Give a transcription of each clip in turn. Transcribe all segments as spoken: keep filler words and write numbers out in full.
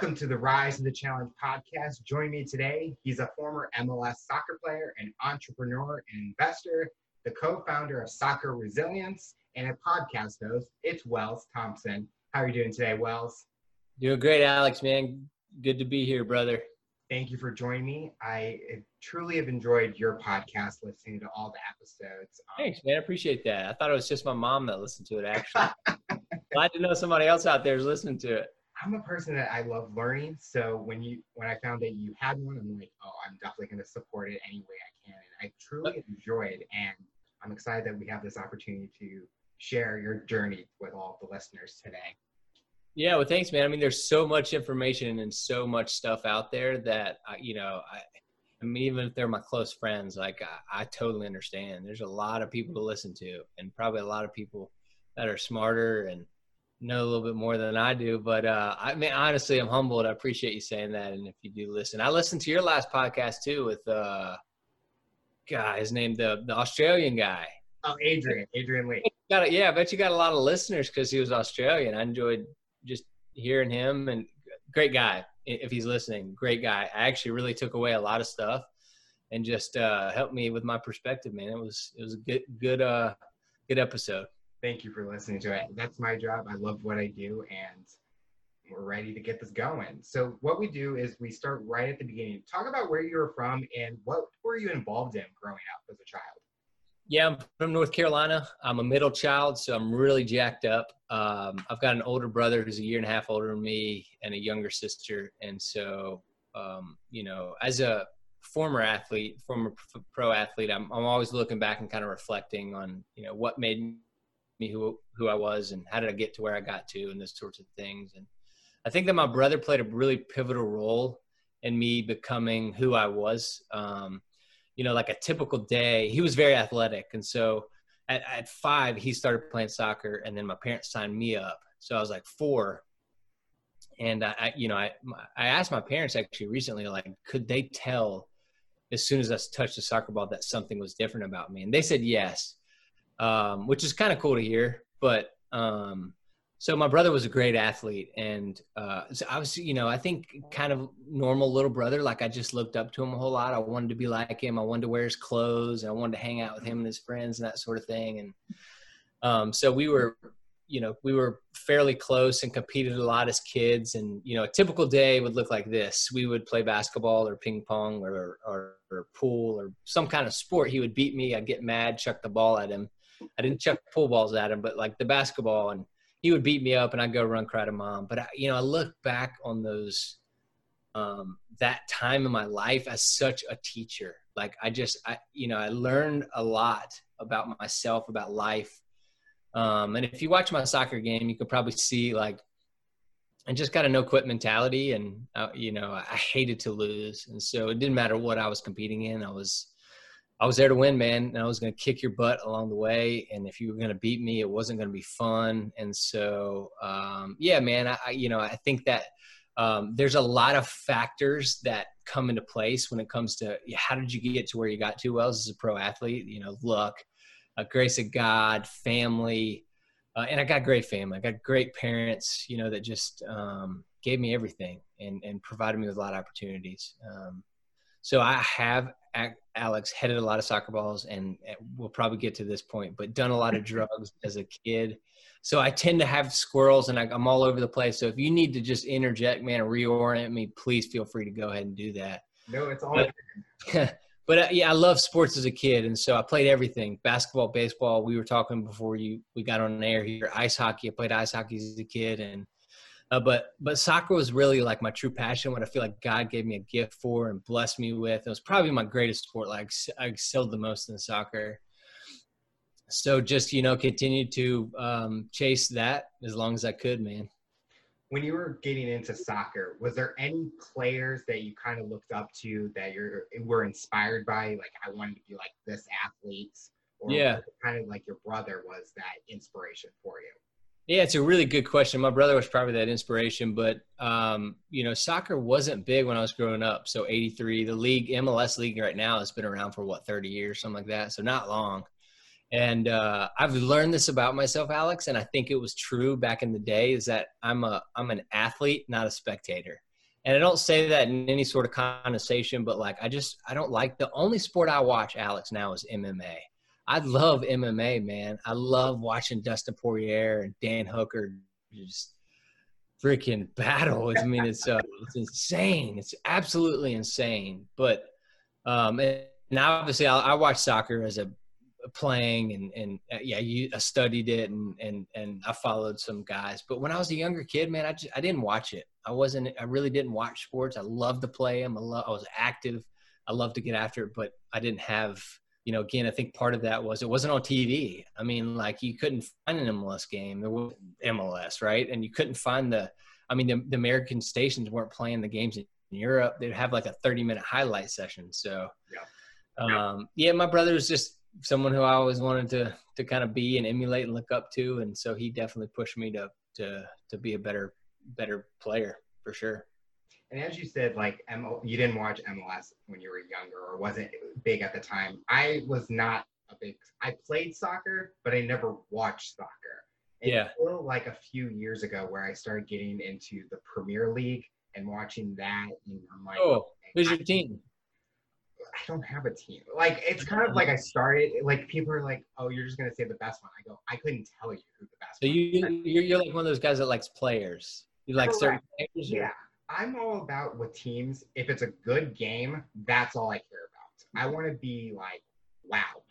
Welcome to the Rise of the Challenge podcast. Join me today. He's a former M L S soccer player, an entrepreneur, and investor, the co-founder of Soccer Resilience, and a podcast host. It's Wells Thompson. How are you doing today, Wells? Doing great, Alex, man. Good to be here, brother. Thank you for joining me. I truly have enjoyed your podcast, listening to all the episodes. Um, Thanks, man. I appreciate that. I thought it was just my mom that listened to it, actually. Glad to know somebody else out there is listening to it. I'm a person that I love learning. So when you when I found that you had one, I'm like, oh, I'm definitely going to support it any way I can. And I truly enjoy it. And I'm excited that we have this opportunity to share your journey with all the listeners today. Yeah, well, thanks, man. I mean, there's so much information and so much stuff out there that, I, you know, I, I mean, even if they're my close friends, like I, I totally understand. There's a lot of people to listen to, and probably a lot of people that are smarter and know a little bit more than I do, but uh, I mean, honestly, I'm humbled. I appreciate you saying that. And if you do listen, I listened to your last podcast too with uh, guy, his name, the the Australian guy. Oh, Adrian, Adrian Lee. Got yeah, I bet you got a lot of listeners because he was Australian. I enjoyed just hearing him, and great guy. If he's listening, great guy. I actually really took away a lot of stuff, and just uh, helped me with my perspective. Man, it was it was a good good uh, good episode. Thank you for listening to it. That's my job. I love what I do, and we're ready to get this going. So what we do is we start right at the beginning. Talk about where you were from and what were you involved in growing up as a child? Yeah, I'm from North Carolina. I'm a middle child, so I'm really jacked up. Um, I've got an older brother who's a year and a half older than me and a younger sister. And so, um, you know, as a former athlete, former pro athlete, I'm, I'm always looking back and kind of reflecting on, you know, what made me me who who I was and how did I get to where I got to and those sorts of things. And I think that my brother played a really pivotal role in me becoming who I was. Um, you know, like a typical day, he was very athletic. And so at, at five, he started playing soccer, and then my parents signed me up. So I was like four. And I, I you know, I, I asked my parents actually recently, like, could they tell as soon as I touched the soccer ball that something was different about me? And they said yes. Um, which is kind of cool to hear, but, um, so my brother was a great athlete, and, uh, so I was, you know, I think kind of normal little brother. Like, I just looked up to him a whole lot. I wanted to be like him. I wanted to wear his clothes, and I wanted to hang out with him and his friends and that sort of thing. And, um, so we were, you know, we were fairly close and competed a lot as kids. And, you know, a typical day would look like this. We would play basketball or ping pong or, or, or pool or some kind of sport. He would beat me. I'd get mad, chuck the ball at him. I didn't chuck pool balls at him, but like the basketball, and he would beat me up, and I'd go run, cry to mom. But I, you know, I look back on those, um, that time in my life as such a teacher. Like I just, I, you know, I learned a lot about myself, about life. Um, and if you watch my soccer game, you could probably see like, I just got a no quit mentality, and uh, you know, I hated to lose. And so it didn't matter what I was competing in. I was, I was there to win, man, and I was going to kick your butt along the way. And if you were going to beat me, it wasn't going to be fun. And so, um, yeah, man, I, I, you know, I think that um, there's a lot of factors that come into place when it comes to how did you get to where you got to. Well, as a pro athlete, you know, luck, uh, grace of God, family, uh, and I got great family. I got great parents, you know, that just um, gave me everything and and provided me with a lot of opportunities. Um, so I have. Alex headed a lot of soccer balls, and we'll probably get to this point, but done a lot of drugs as a kid. So I tend to have squirrels, and I, I'm all over the place. So if you need to just interject, man, and reorient me, please feel free to go ahead and do that. No, it's all but, good. But uh, yeah, I love sports as a kid. And so I played everything, basketball, baseball. We were talking before you, we got on air here, ice hockey. I played ice hockey as a kid. And, Uh, but but soccer was really like my true passion, what I feel like God gave me a gift for and blessed me with. It was probably my greatest sport. Like I excelled the most in soccer. So just, you know, continued to um, chase that as long as I could, man. When you were getting into soccer, was there any players that you kind of looked up to that you were inspired by? Like, I wanted to be like this athlete, or yeah, kind of like your brother was that inspiration for you? Yeah, it's a really good question. My brother was probably that inspiration, but, um, you know, soccer wasn't big when I was growing up. So eighty-three, the league, M L S league right now has been around for what, thirty years, something like that. So not long. And uh, I've learned this about myself, Alex, and I think it was true back in the day, is that I'm a, I'm an athlete, not a spectator. And I don't say that in any sort of condescension, but like, I just, I don't like, the only sport I watch, Alex, now is M M A. I love M M A, man. I love watching Dustin Poirier and Dan Hooker just freaking battle. I mean, it's, uh, it's insane. It's absolutely insane. But, um, and, and obviously I, I watched soccer as a playing and, and uh, yeah, you, I studied it and, and, and I followed some guys, but when I was a younger kid, man, I just, I didn't watch it. I wasn't, I really didn't watch sports. I loved to play them. I, lo- I was active. I loved to get after it, but I didn't have, you know, again, I think part of that was it wasn't on T V. I mean, like you couldn't find an M L S game. There was M L S, right? And you couldn't find the, I mean, the, the American stations weren't playing the games in Europe. They'd have like a thirty minute highlight session. So yeah, yeah. Um, yeah my brother was just someone who I always wanted to, to kind of be and emulate and look up to. And so he definitely pushed me to, to, to be a better, better player for sure. And as you said, like M L, you didn't watch M L S when you were younger or wasn't big at the time. I was not a big, I played soccer, but I never watched soccer. And yeah. Until like a few years ago where I started getting into the Premier League and watching that. And I'm like, oh, who's your team? I don't have a team. Like, it's kind of like I started, like, people are like, oh, you're just going to say the best one. I go, I couldn't tell you who the best so one you, is. You're, you're like one of those guys that likes players. You like Correct. certain players? Yeah. Or? I'm all about with teams. If it's a good game, that's all I care about. I want to be, like, loud.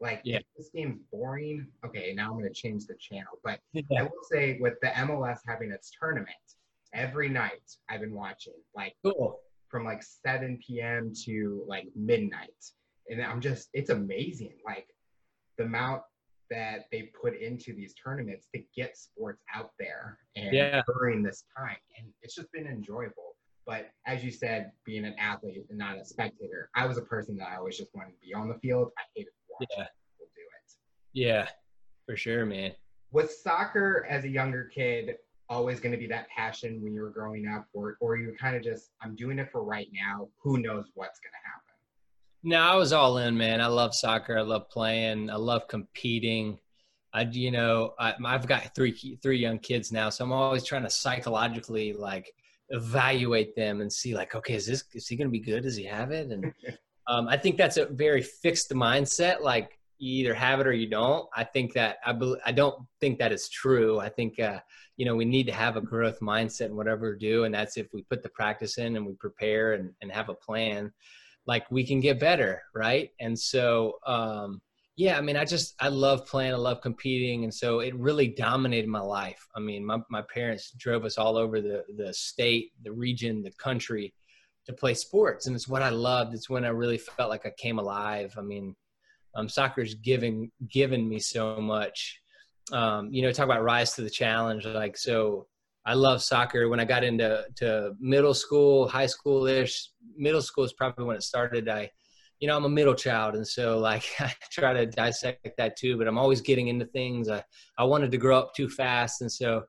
Like, yeah. if this game's boring, okay, now I'm going to change the channel. But yeah. I will say, with the M L S having its tournament, every night I've been watching, like, cool. from like seven p.m. to like midnight. And I'm just, it's amazing. Like the amount that they put into these tournaments to get sports out there and yeah. during this time. And it's just been enjoyable. But as you said, being an athlete and not a spectator, I was a person that I always just wanted to be on the field. I hated watching yeah. people do it. Yeah, for sure, man. Was soccer as a younger kid always going to be that passion when you were growing up, or or you were kind of just, I'm doing it for right now, who knows what's going to happen? No, I was all in, man. I love soccer. I love playing. I love competing. I, you know, I, I've got three three young kids now, so I'm always trying to psychologically, like, evaluate them and see, like, okay, is this, is he going to be good? Does he have it? And um, I think that's a very fixed mindset, like, you either have it or you don't. I think that I, be, I don't think that is true. I think, uh, you know, we need to have a growth mindset in whatever we do. And that's if we put the practice in and we prepare and, and have a plan, like we can get better. Right. And so, um, yeah, I mean, I just, I love playing, I love competing. And so it really dominated my life. I mean, my, my parents drove us all over the, the state, the region, the country to play sports. And it's what I loved. It's when I really felt like I came alive. I mean, Um, soccer's giving, given me so much, um, you know, talk about rise to the challenge. Like, so I love soccer. When I got into to middle school, high school ish, middle school is probably when it started. I, you know, I'm a middle child. And so like, I try to dissect that too, but I'm always getting into things. I, I wanted to grow up too fast. And so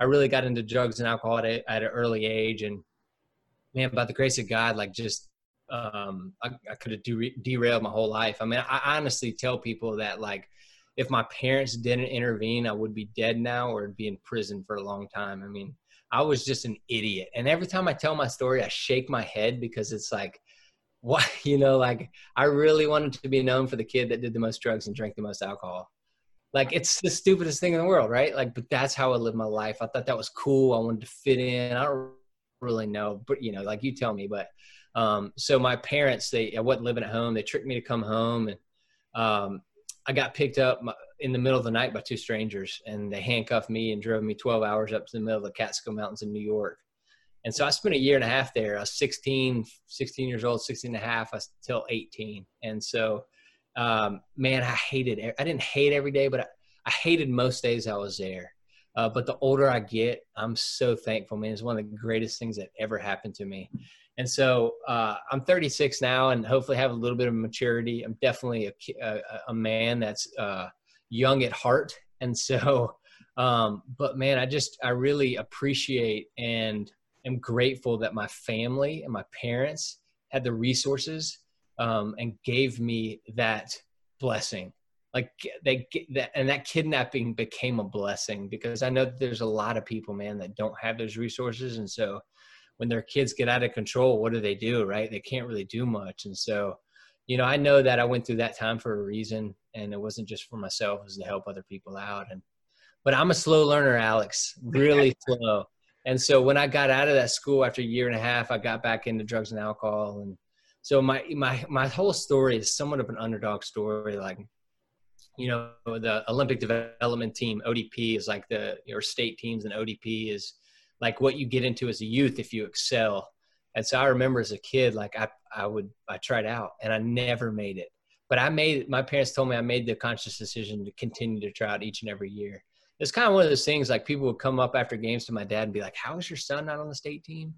I really got into drugs and alcohol at, a, at an early age. And man, by the grace of God, like just, um, I, I could have de- derailed my whole life. I mean, I honestly tell people that like, if my parents didn't intervene, I would be dead now or be in prison for a long time. I mean, I was just an idiot. And every time I tell my story, I shake my head because it's like, what, you know, like I really wanted to be known for the kid that did the most drugs and drank the most alcohol. Like it's the stupidest thing in the world, right? Like, but that's how I lived my life. I thought that was cool. I wanted to fit in. I don't really know, but you know, like you tell me, but Um, so my parents, they, I wasn't living at home. They tricked me to come home and, um, I got picked up my, in the middle of the night by two strangers and they handcuffed me and drove me twelve hours up to the middle of the Catskill Mountains in New York. And so I spent a year and a half there. I was sixteen, sixteen years old, sixteen and a half, I was till eighteen. And so, um, man, I hated it. I didn't hate every day, but I, I hated most days I was there. Uh, but the older I get, I'm so thankful, man. It's one of the greatest things that ever happened to me. And so uh, I'm thirty-six now and hopefully have a little bit of maturity. I'm definitely a, a, a man that's uh, young at heart. And so, um, but man, I just, I really appreciate and am grateful that my family and my parents had the resources um, and gave me that blessing. Like they, that, and that kidnapping became a blessing because I know that there's a lot of people, man, that don't have those resources. And so when their kids get out of control, what do they do, right? They can't really do much. And so, you know, I know that I went through that time for a reason, and it wasn't just for myself, it was to help other people out. And, but I'm a slow learner, Alex, really slow. And so when I got out of that school after a year and a half, I got back into drugs and alcohol. And so my, my, my whole story is somewhat of an underdog story. Like, you know, the Olympic development team, O D P, is like the, your state teams, and O D P is like what you get into as a youth if you excel. And so I remember as a kid, like I, I would, I tried out and I never made it, but I made, my parents told me I made the conscious decision to continue to try out each and every year. It's kind of one of those things, like people would come up after games to my dad and be like, how is your son not on the state team?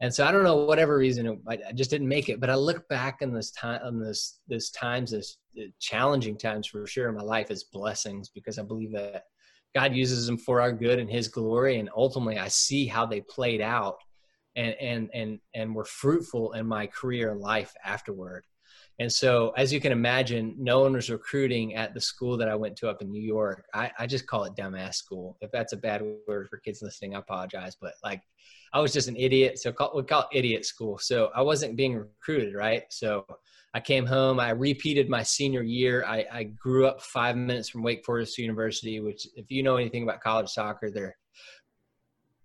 And so I don't know, whatever reason, I just didn't make it. But I look back in this time, on this, this times, this challenging times for sure in my life as blessings, because I believe that God uses them for our good and his glory. And ultimately I see how they played out and, and, and, and were fruitful in my career and life afterward. And so, as you can imagine, no one was recruiting at the school that I went to up in New York. I, I just call it dumbass school. If that's a bad word for kids listening, I apologize. But like, I was just an idiot. So call, we call it idiot school. So I wasn't being recruited, right? So I came home. I repeated my senior year. I, I grew up five minutes from Wake Forest University, which, if you know anything about college soccer, they're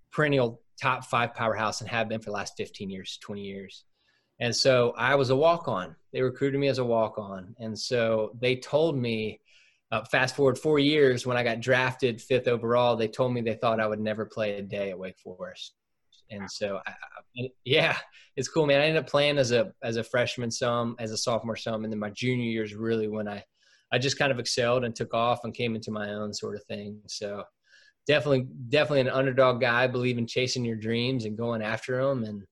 perennial top five powerhouse and have been for the last fifteen years, twenty years. And so I was a walk-on. They recruited me as a walk-on. And so they told me, uh, fast forward four years, when I got drafted fifth overall, they told me they thought I would never play a day at Wake Forest. And so, I, I, yeah, it's cool, man. I ended up playing as a as a freshman some, as a sophomore some, and then my junior year is really when I, I just kind of excelled and took off and came into my own sort of thing. So definitely, definitely an underdog guy. I believe in chasing your dreams and going after them. And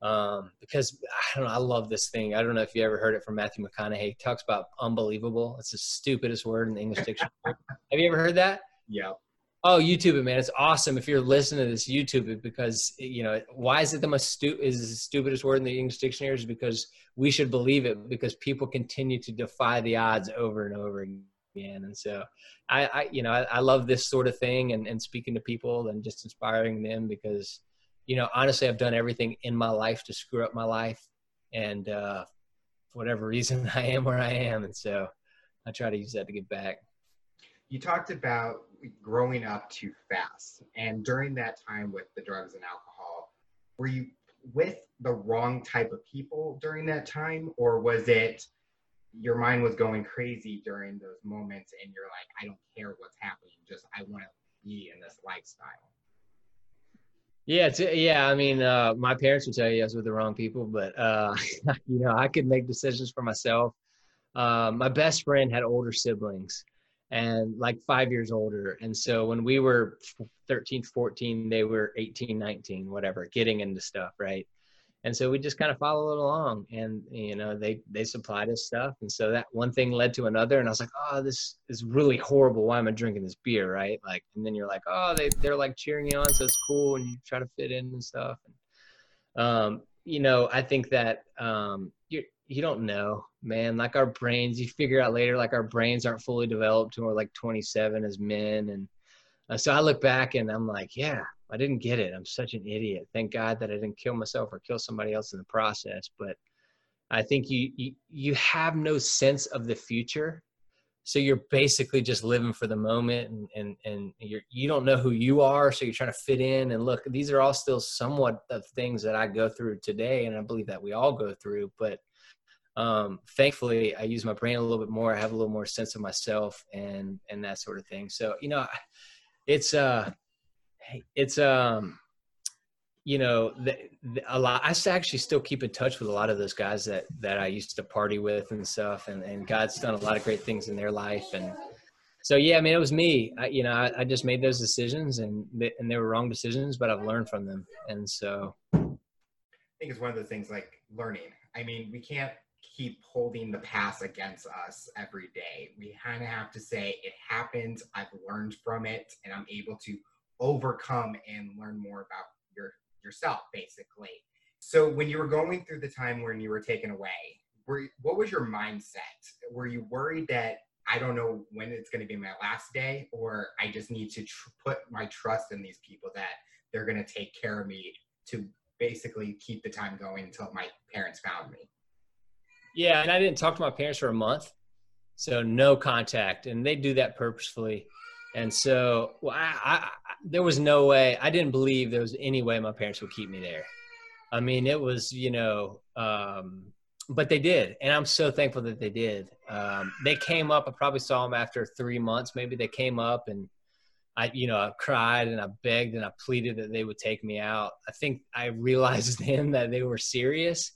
Um, because I don't know, I love this thing. I don't know if you ever heard it from Matthew McConaughey. He talks about unbelievable. It's the stupidest word in the English dictionary. Have you ever heard that? Yeah. Oh, YouTube it, man. It's awesome. If you're listening to this, YouTube it, because, you know, why is it the most stupid, is the stupidest word in the English dictionary? Is because we should believe it, because people continue to defy the odds over and over again. And so I, I you know, I, I love this sort of thing, and, and speaking to people and just inspiring them, because, you know, honestly, I've done everything in my life to screw up my life, and uh, for whatever reason, I am where I am. And so I try to use that to get back. You talked about growing up too fast, and during that time with the drugs and alcohol, were you with the wrong type of people during that time, or was it your mind was going crazy during those moments and you're like, I don't care what's happening, just I want to be in this lifestyle? Yeah, it's, yeah. I mean, uh, my parents would tell you I was with the wrong people, but uh, you know, I could make decisions for myself. Uh, my best friend had older siblings, and like five years older. And so when we were thirteen, fourteen, they were eighteen, nineteen, whatever, getting into stuff, right? And so we just kind of followed along, and you know, they they supplied us stuff, and so that one thing led to another. And I was like, oh, this is really horrible. Why am I drinking this beer, right? Like, and then you're like, oh, they they're like cheering you on, so it's cool, and you try to fit in and stuff. And, um, you know, I think that um, you you don't know, man. Like our brains, you figure out later, like our brains aren't fully developed till we're like twenty-seven as men. And uh, so I look back and I'm like, yeah, I didn't get it. I'm such an idiot. Thank God that I didn't kill myself or kill somebody else in the process. But I think you you, you have no sense of the future. So you're basically just living for the moment, and, and, and you're, you don't know who you are. So you're trying to fit in. And look, these are all still somewhat of things that I go through today. And I believe that we all go through, but um, thankfully I use my brain a little bit more. I have a little more sense of myself and, and that sort of thing. So, you know, it's uh It's, um, you know, the, the, a lot, I actually still keep in touch with a lot of those guys that, that I used to party with and stuff, and, and God's done a lot of great things in their life. And so, yeah, I mean, it was me, I, you know, I, I just made those decisions, and they, and they were wrong decisions, but I've learned from them. And so I think it's one of those things, like learning. I mean, we can't keep holding the past against us every day. We kind of have to say it happened. I've learned from it, and I'm able to overcome and learn more about your yourself, basically. So when you were going through the time when you were taken away, were you, what was your mindset? Were you worried that I don't know when it's going to be my last day, or I just need to tr- put my trust in these people that they're going to take care of me to basically keep the time going until my parents found me. Yeah, and I didn't talk to my parents for a month, so no contact. And they do that purposefully. And so well, I, I, there was no way, I didn't believe there was any way my parents would keep me there. I mean, it was, you know, um, but they did. And I'm so thankful that they did. Um, they came up, I probably saw them after three months, maybe they came up and I, you know, I cried and I begged and I pleaded that they would take me out. I think I realized then that they were serious.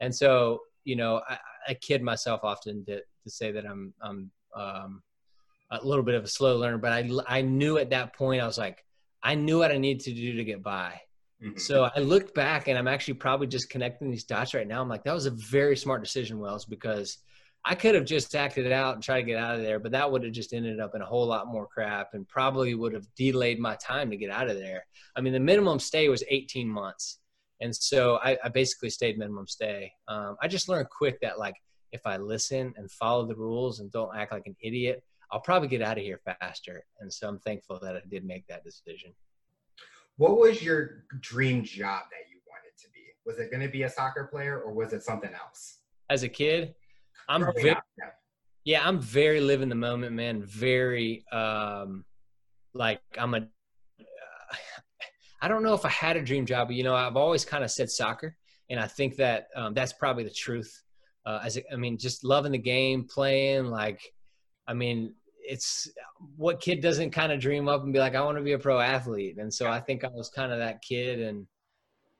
And so, you know, I, I kid myself often to, to say that I'm, I'm, um, a little bit of a slow learner, but I, I knew at that point, I was like, I knew what I needed to do to get by. Mm-hmm. So I looked back and I'm actually probably just connecting these dots right now. I'm like, that was a very smart decision, Wells, because I could have just acted it out and tried to get out of there, but that would have just ended up in a whole lot more crap and probably would have delayed my time to get out of there. I mean, the minimum stay was eighteen months. And so I, I basically stayed minimum stay. Um, I just learned quick that like, if I listen and follow the rules and don't act like an idiot, I'll probably get out of here faster. And so I'm thankful that I did make that decision. What was your dream job that you wanted to be? Was it going to be a soccer player or was it something else? As a kid, I'm Probably very, not, no. yeah, I'm very live in the moment, man. Very, um, like I'm a, uh, I don't know if I had a dream job, but you know, I've always kind of said soccer. And I think that um, that's probably the truth. Uh, as a, I mean, just loving the game, playing like, I mean, it's what kid doesn't kind of dream up and be like, I want to be a pro athlete. And so I think I was kind of that kid. And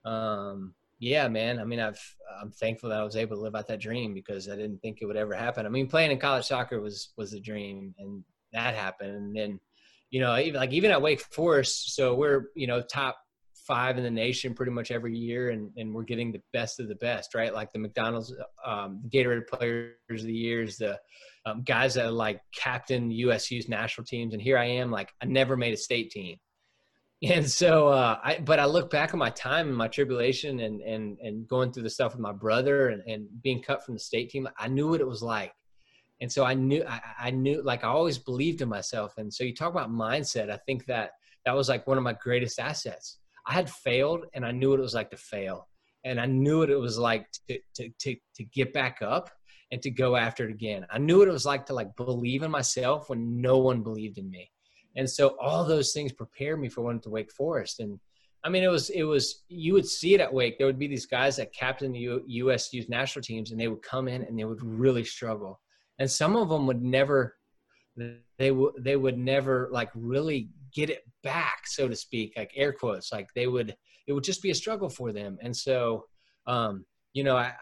um, yeah, man, I mean, I've, I'm thankful that I was able to live out that dream because I didn't think it would ever happen. I mean, playing in college soccer was, was a dream and that happened. And then, you know, even like even at Wake Forest, so we're, you know, top five in the nation pretty much every year. And, and we're getting the best of the best, right? Like the McDonald's, um, Gatorade players of the years, the, Um, guys that are like captain U S U's national teams. And here I am, like I never made a state team. And so, uh, I, but I look back at my time and my tribulation and, and, and going through the stuff with my brother and, and being cut from the state team. I knew what it was like. And so I knew, I, I knew like I always believed in myself. And so you talk about mindset. I think that that was like one of my greatest assets. I had failed and I knew what it was like to fail. And I knew what it was like to, to, to, to get back up and to go after it again. I knew what it was like to like believe in myself when no one believed in me. And so all those things prepared me for going to Wake Forest. And I mean, it was, it was, you would see it at Wake. There would be these guys that captain the U S youth national teams and they would come in and they would really struggle. And some of them would never, they would, they would never like really get it back, so to speak, like air quotes, like they would, it would just be a struggle for them. And so, um, you know, I,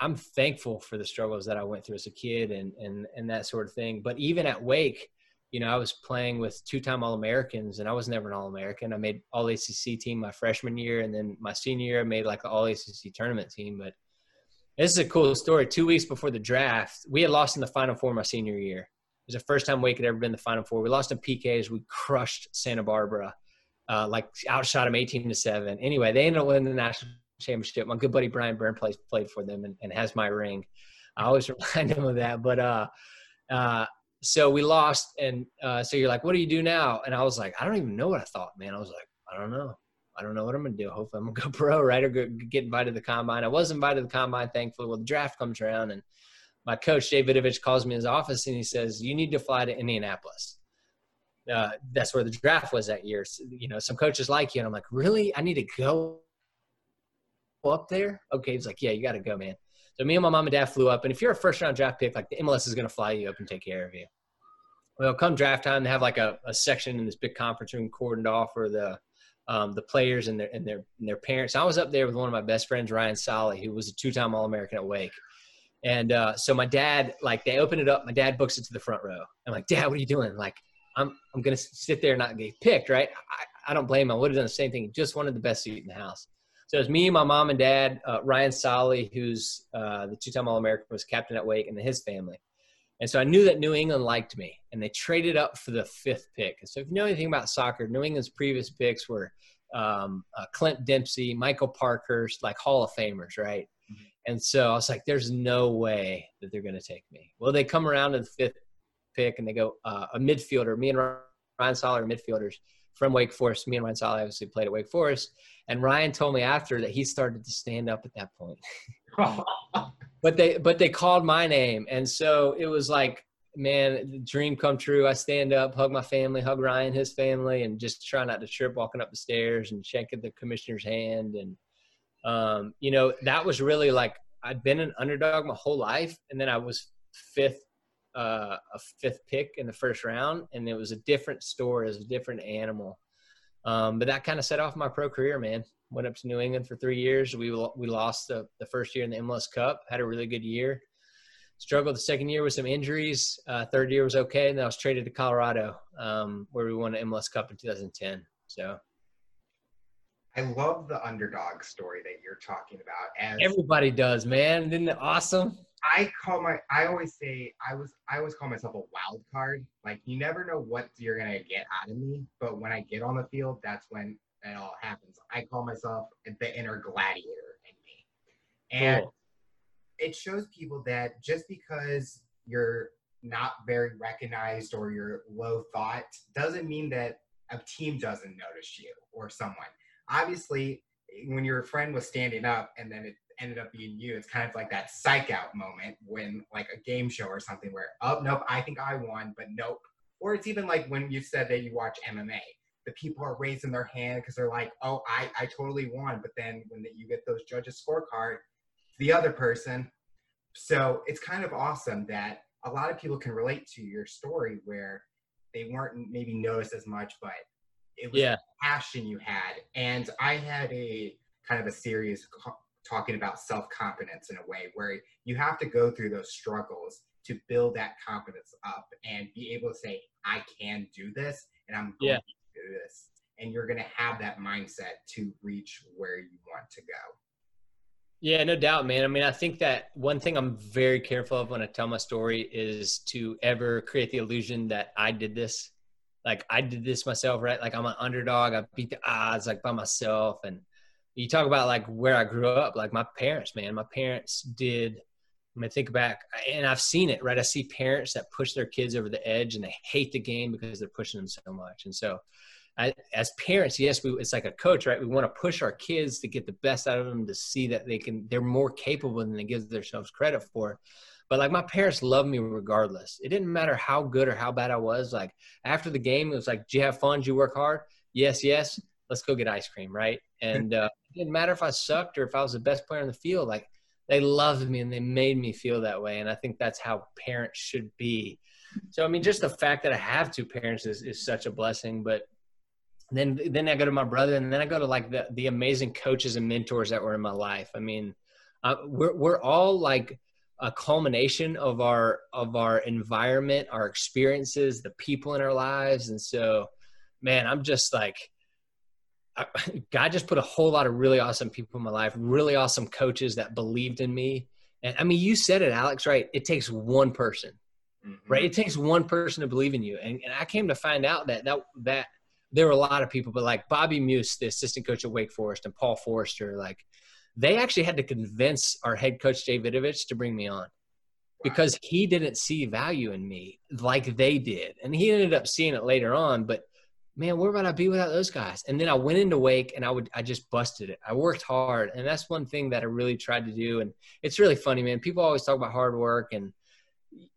I'm thankful for the struggles that I went through as a kid and, and, and that sort of thing. But even at Wake, you know, I was playing with two-time All-Americans and I was never an All-American. I made All A C C team my freshman year. And then my senior year, I made like an All A C C tournament team. But this is a cool story. Two weeks before the draft, we had lost in the Final Four my senior year. It was the first time Wake had ever been in the Final Four. We lost in P Ks. We crushed Santa Barbara, uh, like outshot them eighteen to seven. Anyway, they ended up winning the national championship. My good buddy Brian Byrne plays played for them and, and has my ring. I always remind him of that. But uh uh so we lost, and uh so you're like, what do you do now? And I was like, I don't even know what I thought, man. I was like, I don't know. I don't know what I'm gonna do. Hopefully I'm gonna go pro, right? Or go, get invited to the combine. I was invited to the combine, thankfully. Well, the draft comes around and my coach, Jay Vidovich, calls me in his office and he says, you need to fly to Indianapolis. Uh that's where the draft was that year. So, you know, some coaches like you, and I'm like, really? I need to go up there? Okay. He's like, yeah, you got to go, man. So me and my mom and dad flew up. And if you're a first round draft pick, like the M L S is going to fly you up and take care of you. Well, come draft time, they have like a, a section in this big conference room cordoned off for the, um, the players and their, and their, and their parents. I was up there with one of my best friends, Ryan Solly, who was a two-time All-American at Wake. And, uh, so my dad, like they opened it up. My dad books it to the front row. I'm like, Dad, what are you doing? Like, I'm, I'm going to sit there and not get picked. Right. I, I don't blame him. I would have done the same thing. He just wanted the best seat in the house. So it's me, my mom and dad, uh, Ryan Solly, who's uh, the two-time All-American, was captain at Wake, and his family. And so I knew that New England liked me, and they traded up for the fifth pick. And so if you know anything about soccer, New England's previous picks were um, uh, Clint Dempsey, Michael Parkhurst, like Hall of Famers, right? Mm-hmm. And so I was like, there's no way that they're going to take me. Well, they come around to the fifth pick, and they go, uh, a midfielder. Me and Ryan Solly are midfielders from Wake Forest. Me and Ryan Solly obviously played at Wake Forest. And Ryan told me after that he started to stand up at that point. But they, but they called my name. And so it was like, man, the dream come true. I stand up, hug my family, hug Ryan, his family, and just try not to trip walking up the stairs and shaking the commissioner's hand. And, um, you know, that was really like, I'd been an underdog my whole life. And then I was fifth, uh, a fifth pick in the first round. And it was a different story. It was a different animal. Um, but that kind of set off my pro career, man. Went up to New England for three years. We, we lost the, the first year in the M L S Cup, had a really good year. Struggled the second year with some injuries. Uh, third year was okay, and then I was traded to Colorado, um, where we won an M L S Cup in two thousand ten. So, I love the underdog story that you're talking about. As everybody does, man. Isn't it awesome? I call my. I always say I was. I always call myself a wild card. Like, you never know what you're gonna get out of me, but when I get on the field, that's when it all happens. I call myself the inner gladiator in me, and. Cool. It shows people that just because you're not very recognized or you're low thought doesn't mean that a team doesn't notice you or someone. Obviously, when your friend was standing up and then it ended up being you, it's kind of like that psych out moment when like a game show or something where, oh, nope, I think I won, but nope. Or it's even like when you said that you watch M M A. The people are raising their hand because they're like, oh, I, I totally won. But then when the, you get those judges' scorecard, the other person. So it's kind of awesome that a lot of people can relate to your story where they weren't maybe noticed as much, but it was yeah. the passion you had. And I had a kind of a series co- talking about self-confidence in a way where you have to go through those struggles to build that confidence up and be able to say, I can do this and I'm going yeah. to do this. And you're going to have that mindset to reach where you want to go. Yeah, no doubt, man. I mean, I think that one thing I'm very careful of when I tell my story is to ever create the illusion that I did this. Like, I did this myself, right? Like, I'm an underdog. I beat the odds, like, by myself. And you talk about, like, where I grew up. Like, my parents, man. My parents did – I mean, think back. And I've seen it, right? I see parents that push their kids over the edge, and they hate the game because they're pushing them so much. And so – I, as parents, yes, we, it's like a coach, right? We want to push our kids to get the best out of them, to see that they can, they're more capable than they give themselves credit for. But like, my parents loved me regardless. It didn't matter how good or how bad I was. Like, after the game, it was like, do you have fun? Do you work hard? Yes, yes. Let's go get ice cream, right? And uh, it didn't matter if I sucked or if I was the best player on the field. Like, they loved me and they made me feel that way. And I think that's how parents should be. So, I mean, just the fact that I have two parents is, is such a blessing. But Then then I go to my brother, and then I go to, like, the, the amazing coaches and mentors that were in my life. I mean, uh, we're we're all, like, a culmination of our of our environment, our experiences, the people in our lives. And so, man, I'm just, like, I, God just put a whole lot of really awesome people in my life, really awesome coaches that believed in me. And, I mean, you said it, Alex, right? It takes one person, mm-hmm. right? It takes one person to believe in you. And, and I came to find out that that that – there were a lot of people, but like Bobby Muse, the assistant coach at Wake Forest, and Paul Forrester, like, they actually had to convince our head coach, Jay Vidovich, to bring me on. Wow. Because he didn't see value in me like they did. And he ended up seeing it later on, but man, where would I be without those guys? And then I went into Wake and I would, I just busted it. I worked hard. And that's one thing that I really tried to do. And it's really funny, man. People always talk about hard work, and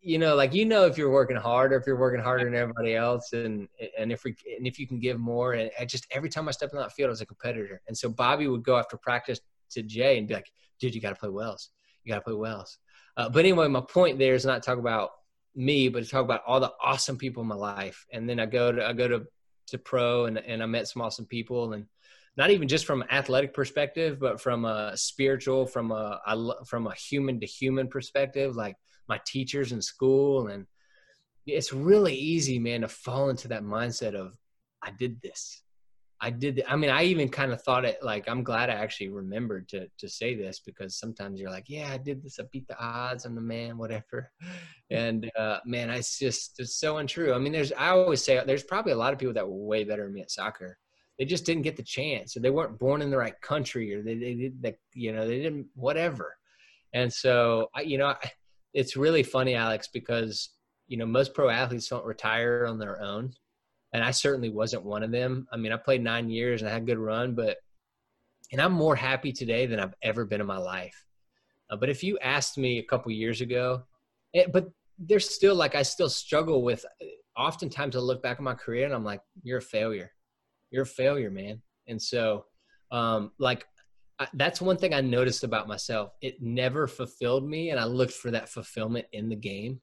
you know, like, you know, if you're working hard or if you're working harder than everybody else, and and if we and if you can give more. And I just, every time I stepped on that field, I was a competitor. And so Bobby would go after practice to Jay and be like, dude, you got to play Wells. You got to play Wells. Uh, but anyway, my point there is not to talk about me, but to talk about all the awesome people in my life. And then I go to I go to, to pro and, and I met some awesome people, and not even just from an athletic perspective, but from a spiritual, from a from a human to human perspective, like my teachers in school. And it's really easy, man, to fall into that mindset of, I did this. I did. Th-. I mean, I even kind of thought it, like, I'm glad I actually remembered to, to say this, because sometimes you're like, yeah, I did this. I beat the odds. I'm the man, whatever. And uh, man, it's just, it's so untrue. I mean, there's, I always say there's probably a lot of people that were way better than me at soccer. They just didn't get the chance, or they weren't born in the right country, or they, they didn't, they, you know, they didn't, whatever. And so, I, you know, I, it's really funny, Alex, because, you know, most pro athletes don't retire on their own. And I certainly wasn't one of them. I mean, I played nine years and I had a good run, but, and I'm more happy today than I've ever been in my life. Uh, but if you asked me a couple years ago, it, but there's still like, I still struggle with, oftentimes I look back at my career and I'm like, you're a failure. You're a failure, man. And so um, like, I, that's one thing I noticed about myself. It never fulfilled me. And I looked for that fulfillment in the game.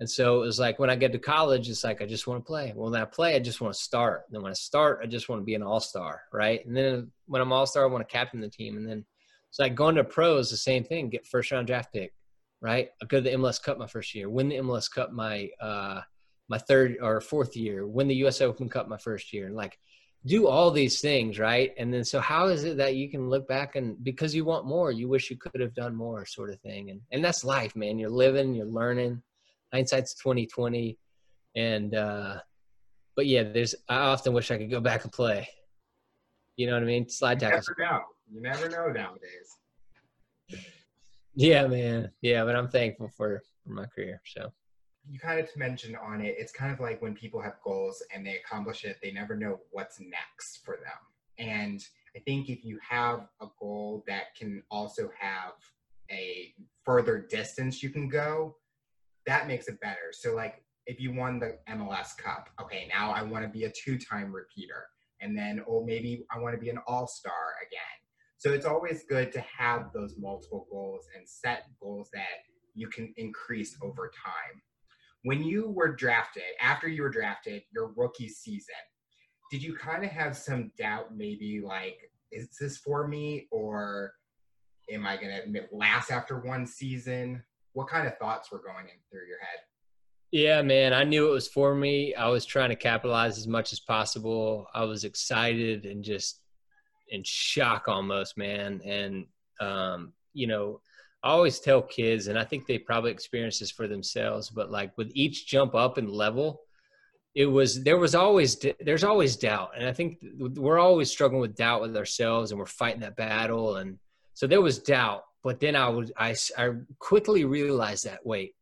And so it was like, when I get to college, it's like, I just want to play. Well, when I play, I just want to start. And then when I start, I just want to be an all-star. Right. And then when I'm all-star, I want to captain the team. And then it's like going to pro is the same thing. Get first round draft pick. Right. I go to the M L S Cup my first year, win the M L S Cup my, uh, my third or fourth year, win the U S Open Cup my first year, and like do all these things. Right. And then, so how is it that you can look back and because you want more, you wish you could have done more sort of thing. And, and that's life, man. You're living, you're learning. Hindsight's twenty twenty, and uh, but yeah, there's. I often wish I could go back and play. You know what I mean? Slide tackle. You never know. You never know nowadays. Yeah, man. Yeah, but I'm thankful for, for my career. So you kind of mentioned on it. It's kind of like when people have goals and they accomplish it, they never know what's next for them. And I think if you have a goal that can also have a further distance you can go, that makes it better. So like if you won the M L S Cup, okay, now I want to be a two-time repeater. And then, oh, maybe I want to be an all-star again. So it's always good to have those multiple goals and set goals that you can increase over time. When you were drafted, after you were drafted, your rookie season, did you kind of have some doubt maybe like, is this for me? Or am I going to last after one season? What kind of thoughts were going in through your head? Yeah, man, I knew it was for me. I was trying to capitalize as much as possible. I was excited and just in shock almost, man. And, um, you know, I always tell kids, and I think they probably experience this for themselves, but like with each jump up in level, it was, there was always, there's always doubt. And I think we're always struggling with doubt with ourselves and we're fighting that battle. And so there was doubt. But then I was, I, I quickly realized that, wait,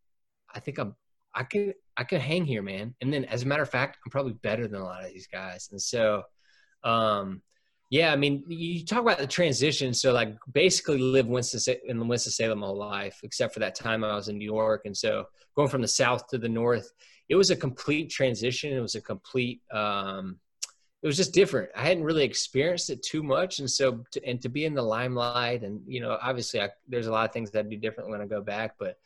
I think I'm, I can, I can hang here, man. And then as a matter of fact, I'm probably better than a lot of these guys. And so, um, yeah, I mean, you talk about the transition. So like basically live Winston in Winston-Salem my whole life, except for that time I was in New York. And so going from the South to the North, it was a complete transition. It was a complete, um, it was just different. I hadn't really experienced it too much. And so, to, and to be in the limelight and, you know, obviously I, there's a lot of things that'd be different when I go back, but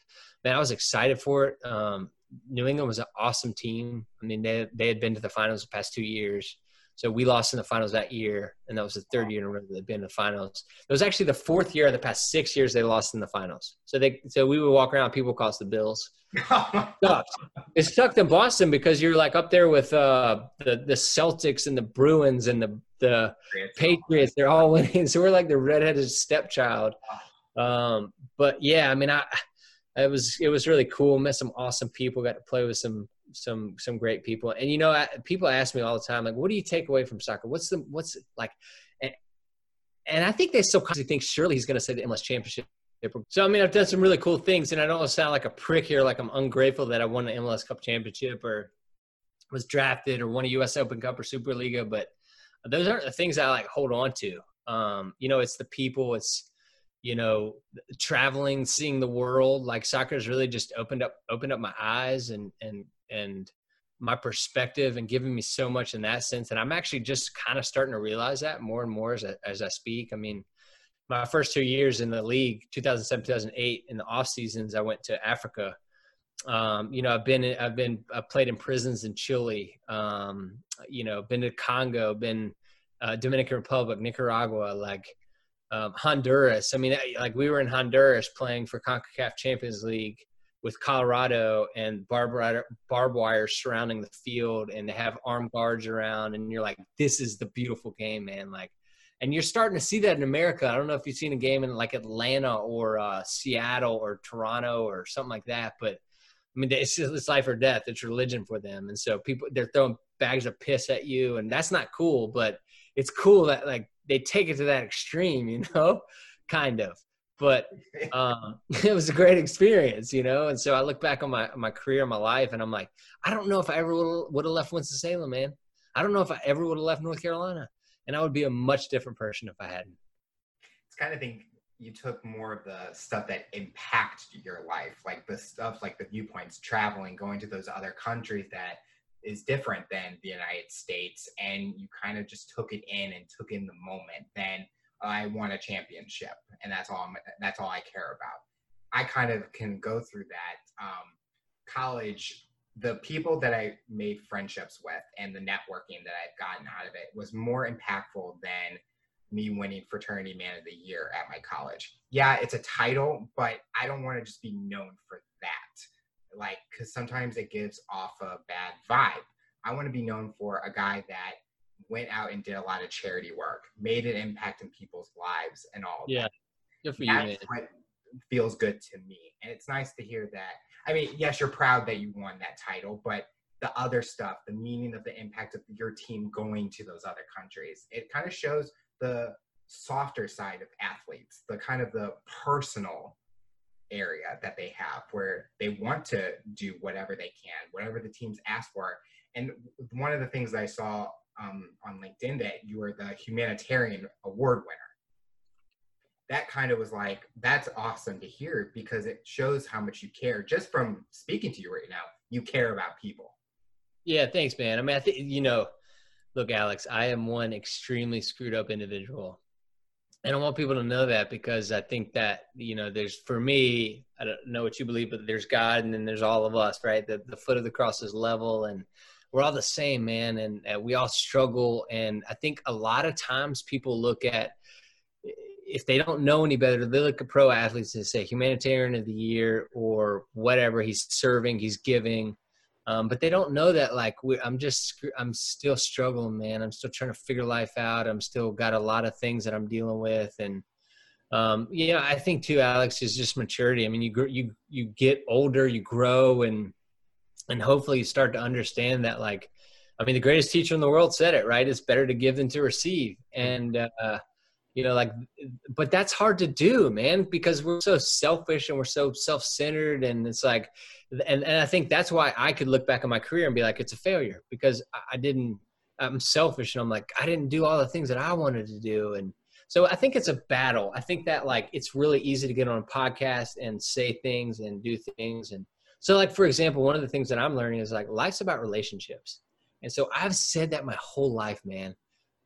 man, I was excited for it. Um, New England was an awesome team. I mean, they, they had been to the finals the past two years. So we lost in the finals that year. And that was the third year in a row they'd been in the finals. It was actually the fourth year of the past six years they lost in the finals. So they, so we would walk around, people call us the Bills. Sucked. It sucked in Boston because you're like up there with uh, the the Celtics and the Bruins and the the Patriots. They're all winning, so we're like the redheaded stepchild. Um, but yeah, I mean, I it was it was really cool. Met some awesome people. Got to play with some some some great people. And you know, I, people ask me all the time, like, what do you take away from soccer? What's the what's like? And, and I think they subconsciously think surely he's going to say the M L S Championship. So, I mean, I've done some really cool things, and I don't sound like a prick here, like I'm ungrateful that I won an M L S Cup championship or was drafted or won a U S Open Cup or Superliga, but those aren't the things I, like, hold on to. Um, you know, it's the people, it's, you know, traveling, seeing the world. Like, soccer's really just opened up opened up my eyes and and and my perspective and giving me so much in that sense, and I'm actually just kind of starting to realize that more and more as I, as I speak. I mean, my first two years in the league, two thousand seven, two thousand eight, in the off seasons, I went to Africa. Um, you know, I've been, I've been, I've played in prisons in Chile. Um, you know, been to Congo, been uh, Dominican Republic, Nicaragua, like um, Honduras. I mean, like we were in Honduras playing for CONCACAF Champions League with Colorado and barbed wire, barbed wire surrounding the field, and they have armed guards around, and you're like, this is the beautiful game, man. Like. And you're starting to see that in America. I don't know if you've seen a game in like Atlanta or uh, Seattle or Toronto or something like that, but I mean, it's, it's life or death. It's religion for them. And so people, they're throwing bags of piss at you, and that's not cool, but it's cool that like they take it to that extreme, you know, kind of, but um, it was a great experience, you know? And so I look back on my, my career, my life, and I'm like, I don't know if I ever would have left Winston-Salem, man. I don't know if I ever would have left North Carolina, and I would be a much different person if I hadn't. It's kind of think you took more of the stuff that impacted your life, like the stuff, like the viewpoints, traveling, going to those other countries that is different than the United States, and you kind of just took it in and took in the moment. Then I won a championship, and that's all I'm, that's all I care about. I kind of can go through that. Um, college, the people that I made friendships with and the networking that I've gotten out of it was more impactful than me winning Fraternity Man of the Year at my college. Yeah, it's a title, but I don't want to just be known for that. Like, because sometimes it gives off a bad vibe. I want to be known for a guy that went out and did a lot of charity work, made an impact in people's lives and all of yeah. that. Good for you, man. What feels good to me. And it's nice to hear that. I mean, yes, you're proud that you won that title, but the other stuff, the meaning of the impact of your team going to those other countries, it kind of shows the softer side of athletes, the kind of the personal area that they have where they want to do whatever they can, whatever the teams ask for. And one of the things that I saw um, on LinkedIn that you were the humanitarian award winner. That kind of was like, that's awesome to hear because it shows how much you care. Just from speaking to you right now, you care about people. Yeah, thanks, man. I mean, I think, you know, look, Alex, I am one extremely screwed up individual. And I want people to know that because I think that, you know, there's, for me, I don't know what you believe, but there's God and then there's all of us, right? The, the foot of the cross is level and we're all the same, man. And uh, we all struggle. And I think a lot of times people look at, if they don't know any better, they look at pro athletes and say humanitarian of the year or whatever, he's serving, he's giving. Um, but they don't know that, like, we, I'm just, I'm still struggling, man. I'm still trying to figure life out. I'm still got a lot of things that I'm dealing with. And, um, you know, I think too, Alex, is just maturity. I mean, you, you, you get older, you grow and, and hopefully you start to understand that, like, I mean, the greatest teacher in the world said it, right? It's better to give than to receive. And, uh, you know, like, but that's hard to do, man, because we're so selfish and we're so self-centered. And it's like, and, and I think that's why I could look back on my career and be like, it's a failure because I didn't, I'm selfish. And I'm like, I didn't do all the things that I wanted to do. And so I think it's a battle. I think that, like, it's really easy to get on a podcast and say things and do things. And so, like, for example, one of the things that I'm learning is, like, life's about relationships. And so I've said that my whole life, man.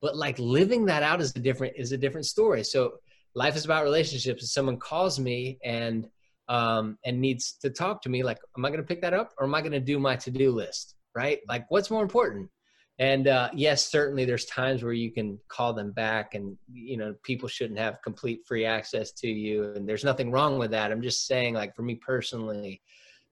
But, like, living that out is a different is a different story. So life is about relationships. If someone calls me and um, and needs to talk to me, like, am I going to pick that up or am I going to do my to-do list, right? Like, what's more important? And uh, yes, certainly there's times where you can call them back and, you know, people shouldn't have complete free access to you. And there's nothing wrong with that. I'm just saying, like, for me personally,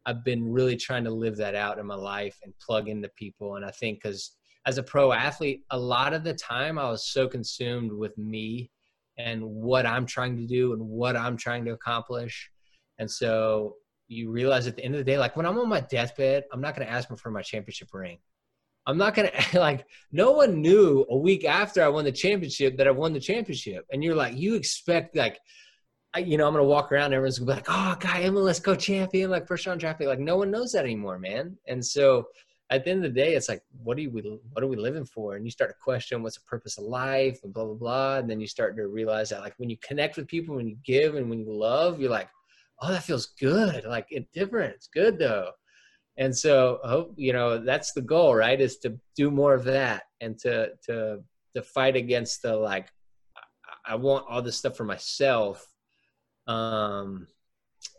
I've been really trying to live that out in my life and plug into people. And I think because as a pro athlete, a lot of the time I was so consumed with me and what I'm trying to do and what I'm trying to accomplish. And so you realize at the end of the day, like, when I'm on my deathbed, I'm not going to ask for my championship ring. I'm not going to, like, no one knew a week after I won the championship that I won the championship. And you're like, you expect, like, I, you know, I'm going to walk around and everyone's going to be like, oh, guy, M L S co champion, like, first round draft pick. Like, no one knows that anymore, man. And so at the end of the day, it's like, what are we, what are we living for? And you start to question what's the purpose of life and blah, blah, blah. And then you start to realize that, like, when you connect with people, when you give and when you love, you're like, oh, that feels good. Like, it's different. It's good though. And so I hope, you know, that's the goal, right? Is to do more of that and to, to, to fight against the, like, I want all this stuff for myself. Um,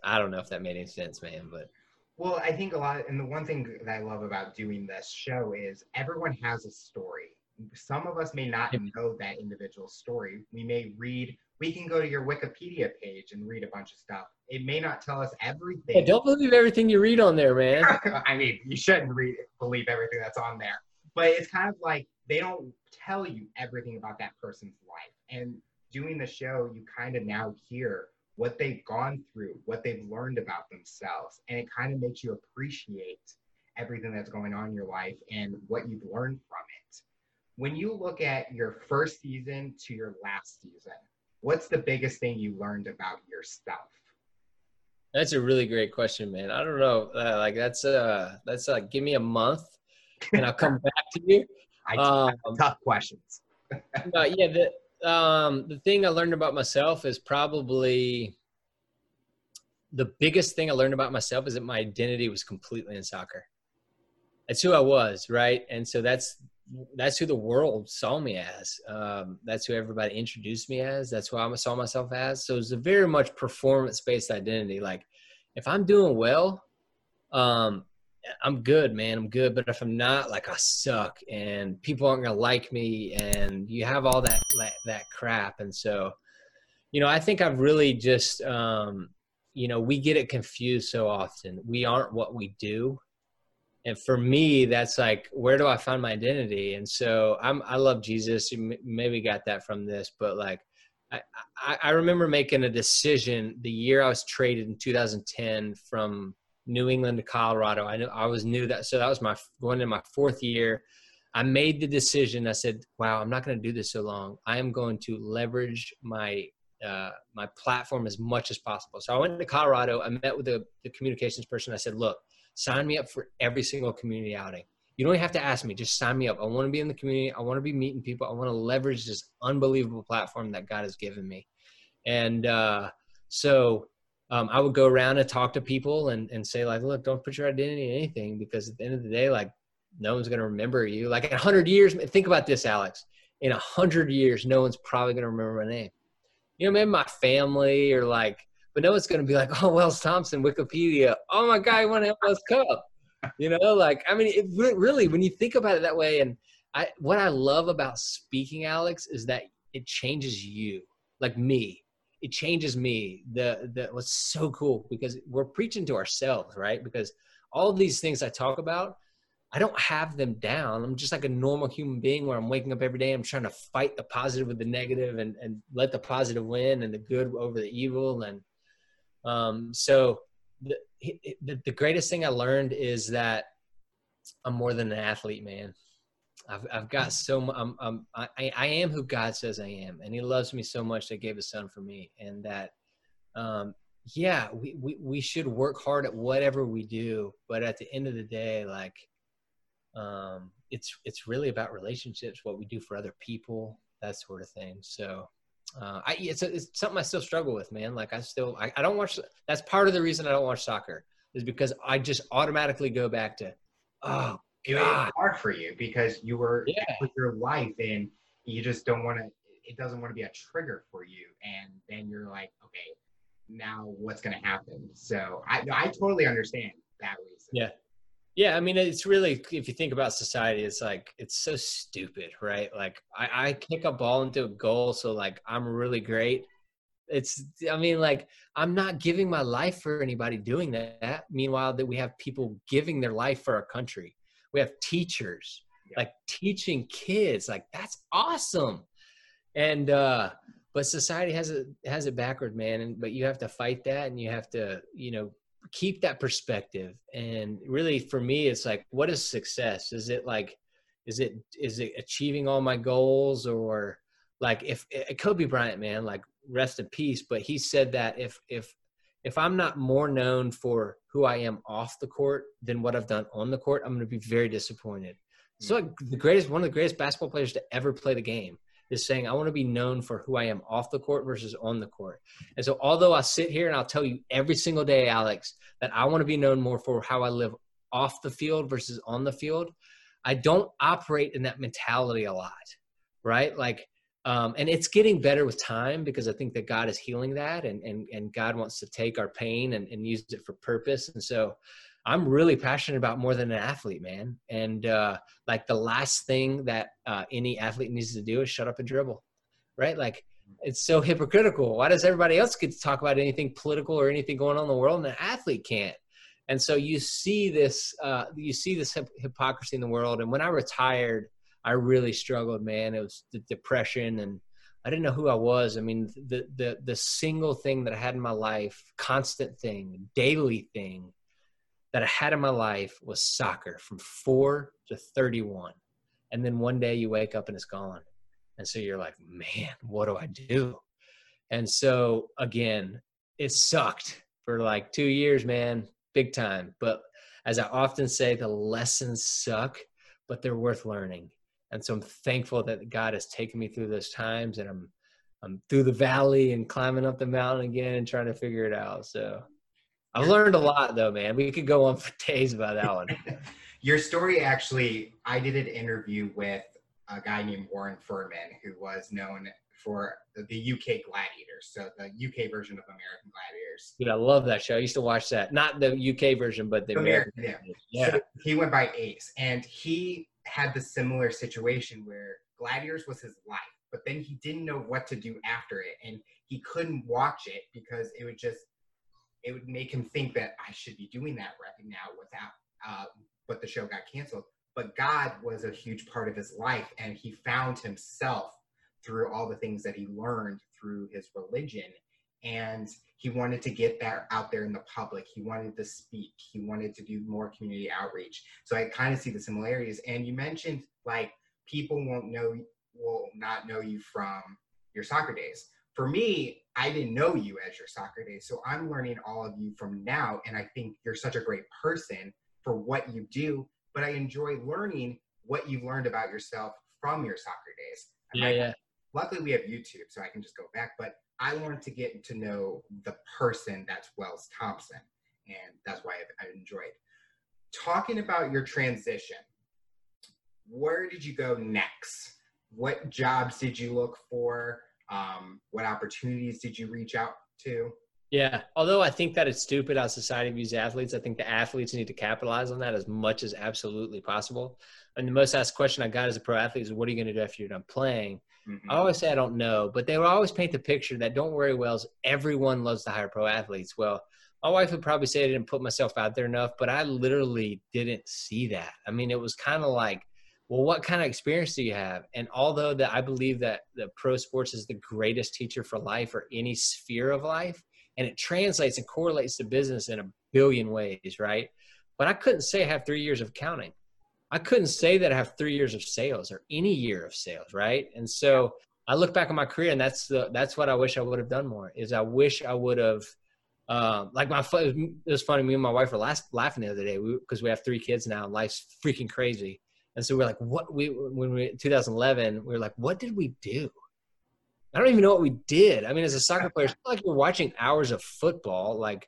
I don't know if that made any sense, man, but. Well, I think a lot, of, and the one thing that I love about doing this show is everyone has a story. Some of us may not know that individual story. We may read, we can go to your Wikipedia page and read a bunch of stuff. It may not tell us everything. Hey, don't believe everything you read on there, man. I mean, you shouldn't read believe everything that's on there. But it's kind of like they don't tell you everything about that person's life. And doing the show, you kind of now hear what they've gone through, what they've learned about themselves. And it kind of makes you appreciate everything that's going on in your life and what you've learned from it. When you look at your first season to your last season, what's the biggest thing you learned about yourself? That's a really great question, man. I don't know. Uh, like that's uh, that's like, give me a month and I'll come back to you. I um, tough questions. But yeah, the um, the thing I learned about myself is probably the biggest thing I learned about myself is that my identity was completely in soccer. That's who I was, right? And so that's that's who the world saw me as. Um, that's who everybody introduced me as. That's who I saw myself as. So it's a very much performance-based identity. Like, if I'm doing well, um, I'm good, man. I'm good. But if I'm not, like, I suck, and people aren't gonna like me, and you have all that that, that crap. And so, you know, I think I've really just, um, you know, we get it confused so often. We aren't what we do. And for me, that's like, where do I find my identity? And so I'm, I love Jesus. You maybe got that from this, but like, I, I, I remember making a decision the year I was traded in two thousand ten from New England to Colorado. I knew I was new that. So that was my going into my fourth year. I made the decision. I said, wow, I'm not going to do this so long. I am going to leverage my, uh, my platform as much as possible. So I went to Colorado. I met with the, the communications person. I said, look, sign me up for every single community outing. You don't have to ask me, just sign me up. I want to be in the community. I want to be meeting people. I want to leverage this unbelievable platform that God has given me. And uh, so um, I would go around and talk to people and, and say like, look, don't put your identity in anything, because at the end of the day, like, no one's going to remember you. Like, in a hundred years, think about this, Alex, in a hundred years, no one's probably going to remember my name. You know, maybe my family or like, but no, it's going to be like, oh, Wells Thompson, Wikipedia. Oh, my God, he won an M L S Cup. You know, like, I mean, it really, when you think about it that way, and I, what I love about speaking, Alex, is that it changes you, like me. It changes me. The, the what's so cool, because we're preaching to ourselves, right? Because all these things I talk about, I don't have them down. I'm just like a normal human being where I'm waking up every day. I'm trying to fight the positive with the negative and, and let the positive win and the good over the evil. And Um, so the, the, the greatest thing I learned is that I'm more than an athlete, man. I've, I've got so much, I'm, I'm, I, I am who God says I am. And he loves me so much that he gave his son for me. And that, um, yeah, we, we, we should work hard at whatever we do, but at the end of the day, like, um, it's, it's really about relationships, what we do for other people, that sort of thing. So Uh, I, it's, it's something I still struggle with, man. Like I still, I, I don't watch, that's part of the reason I don't watch soccer, is because I just automatically go back to, oh, God. It's hard for you because you were yeah. with your life, and you just don't want to, it doesn't want to be a trigger for you. And then you're like, okay, now what's going to happen? So I, I totally understand that reason. Yeah. Yeah, I mean, it's really, if you think about society, it's like, it's so stupid, right? Like, I, I kick a ball into a goal, so, like, I'm really great. It's, I mean, like, I'm not giving my life for anybody doing that. Meanwhile, that we have people giving their life for our country. We have teachers, yeah. like, teaching kids. Like, that's awesome. And, uh, but society has it, has it backward, man. And, but you have to fight that, and you have to, you know, keep that perspective. And really, for me, it's like, what is success? Is it like, is it, is it achieving all my goals? Or like, if Kobe Bryant, man, like, rest in peace, but he said that if, if, if I'm not more known for who I am off the court than what I've done on the court, I'm going to be very disappointed. Mm-hmm. So like the greatest, one of the greatest basketball players to ever play the game is saying, I want to be known for who I am off the court versus on the court. And so although I sit here and I'll tell you every single day, Alex, that I want to be known more for how I live off the field versus on the field, I don't operate in that mentality a lot, right? Like, um, and it's getting better with time, because I think that God is healing that, and, and, and God wants to take our pain and, and use it for purpose. And so I'm really passionate about more than an athlete, man. And uh, like the last thing that uh, any athlete needs to do is shut up and dribble, right? Like, it's so hypocritical. Why does everybody else get to talk about anything political or anything going on in the world, and an athlete can't? And so you see this, uh, you see this hip hypocrisy in the world. And when I retired, I really struggled, man. It was the depression, and I didn't know who I was. I mean, the the the single thing that I had in my life, constant thing, daily thing, that I had in my life was soccer from four to thirty-one. And then one day you wake up and it's gone. And so you're like, man, what do I do? And so again, it sucked for like two years, man, big time. But as I often say, the lessons suck, but they're worth learning. And so I'm thankful that God has taken me through those times, and I'm, I'm through the valley and climbing up the mountain again and trying to figure it out. So I've learned a lot though, man. We could go on for days about that one. Your story, actually, I did an interview with a guy named Warren Furman, who was known for the U K Gladiators, so the U K version of American Gladiators. Dude, I love that show. I used to watch that. Not the U K version, but the American. American yeah. yeah. So he went by Ace, and he had the similar situation where Gladiators was his life, but then he didn't know what to do after it, and he couldn't watch it because it would just, it would make him think that I should be doing that right now without, uh, but the show got canceled. But God was a huge part of his life, and he found himself through all the things that he learned through his religion. And he wanted to get that out there in the public. He wanted to speak. He wanted to do more community outreach. So I kind of see the similarities. And you mentioned, like, people won't know, will not know you from your soccer days. For me, I didn't know you as your soccer days. So I'm learning all of you from now. And I think you're such a great person for what you do. But I enjoy learning what you've learned about yourself from your soccer days. Yeah, I, yeah. Luckily, we have YouTube, so I can just go back. But I wanted to get to know the person that's Wells Thompson, and that's why I've, I've enjoyed talking about your transition. Where did you go next? What jobs did you look for? Um, what opportunities did you reach out to? Yeah, although I think that it's stupid how society views athletes, I think the athletes need to capitalize on that as much as absolutely possible. And the most asked question I got as a pro athlete is, what are you going to do after you're done playing? Mm-hmm. I always say I don't know, but they would always paint the picture that, don't worry, Wells, everyone loves to hire pro athletes. Well, my wife would probably say I didn't put myself out there enough, but I literally didn't see that. I mean, it was kind of like, well, what kind of experience do you have? And although that I believe that the pro sports is the greatest teacher for life or any sphere of life, and it translates and correlates to business in a billion ways, right? But I couldn't say I have three years of accounting. I couldn't say that I have three years of sales or any year of sales, right? And so I look back on my career, and that's the, that's what I wish I would have done more, is I wish I would have, um, like my, it was funny, me and my wife were last, laughing the other day because we, we have three kids now, and life's freaking crazy. And so we're like, what, we, when we, two thousand eleven, we were like, what did we do? I don't even know what we did. I mean, as a soccer player, it's not like we're watching hours of football. Like,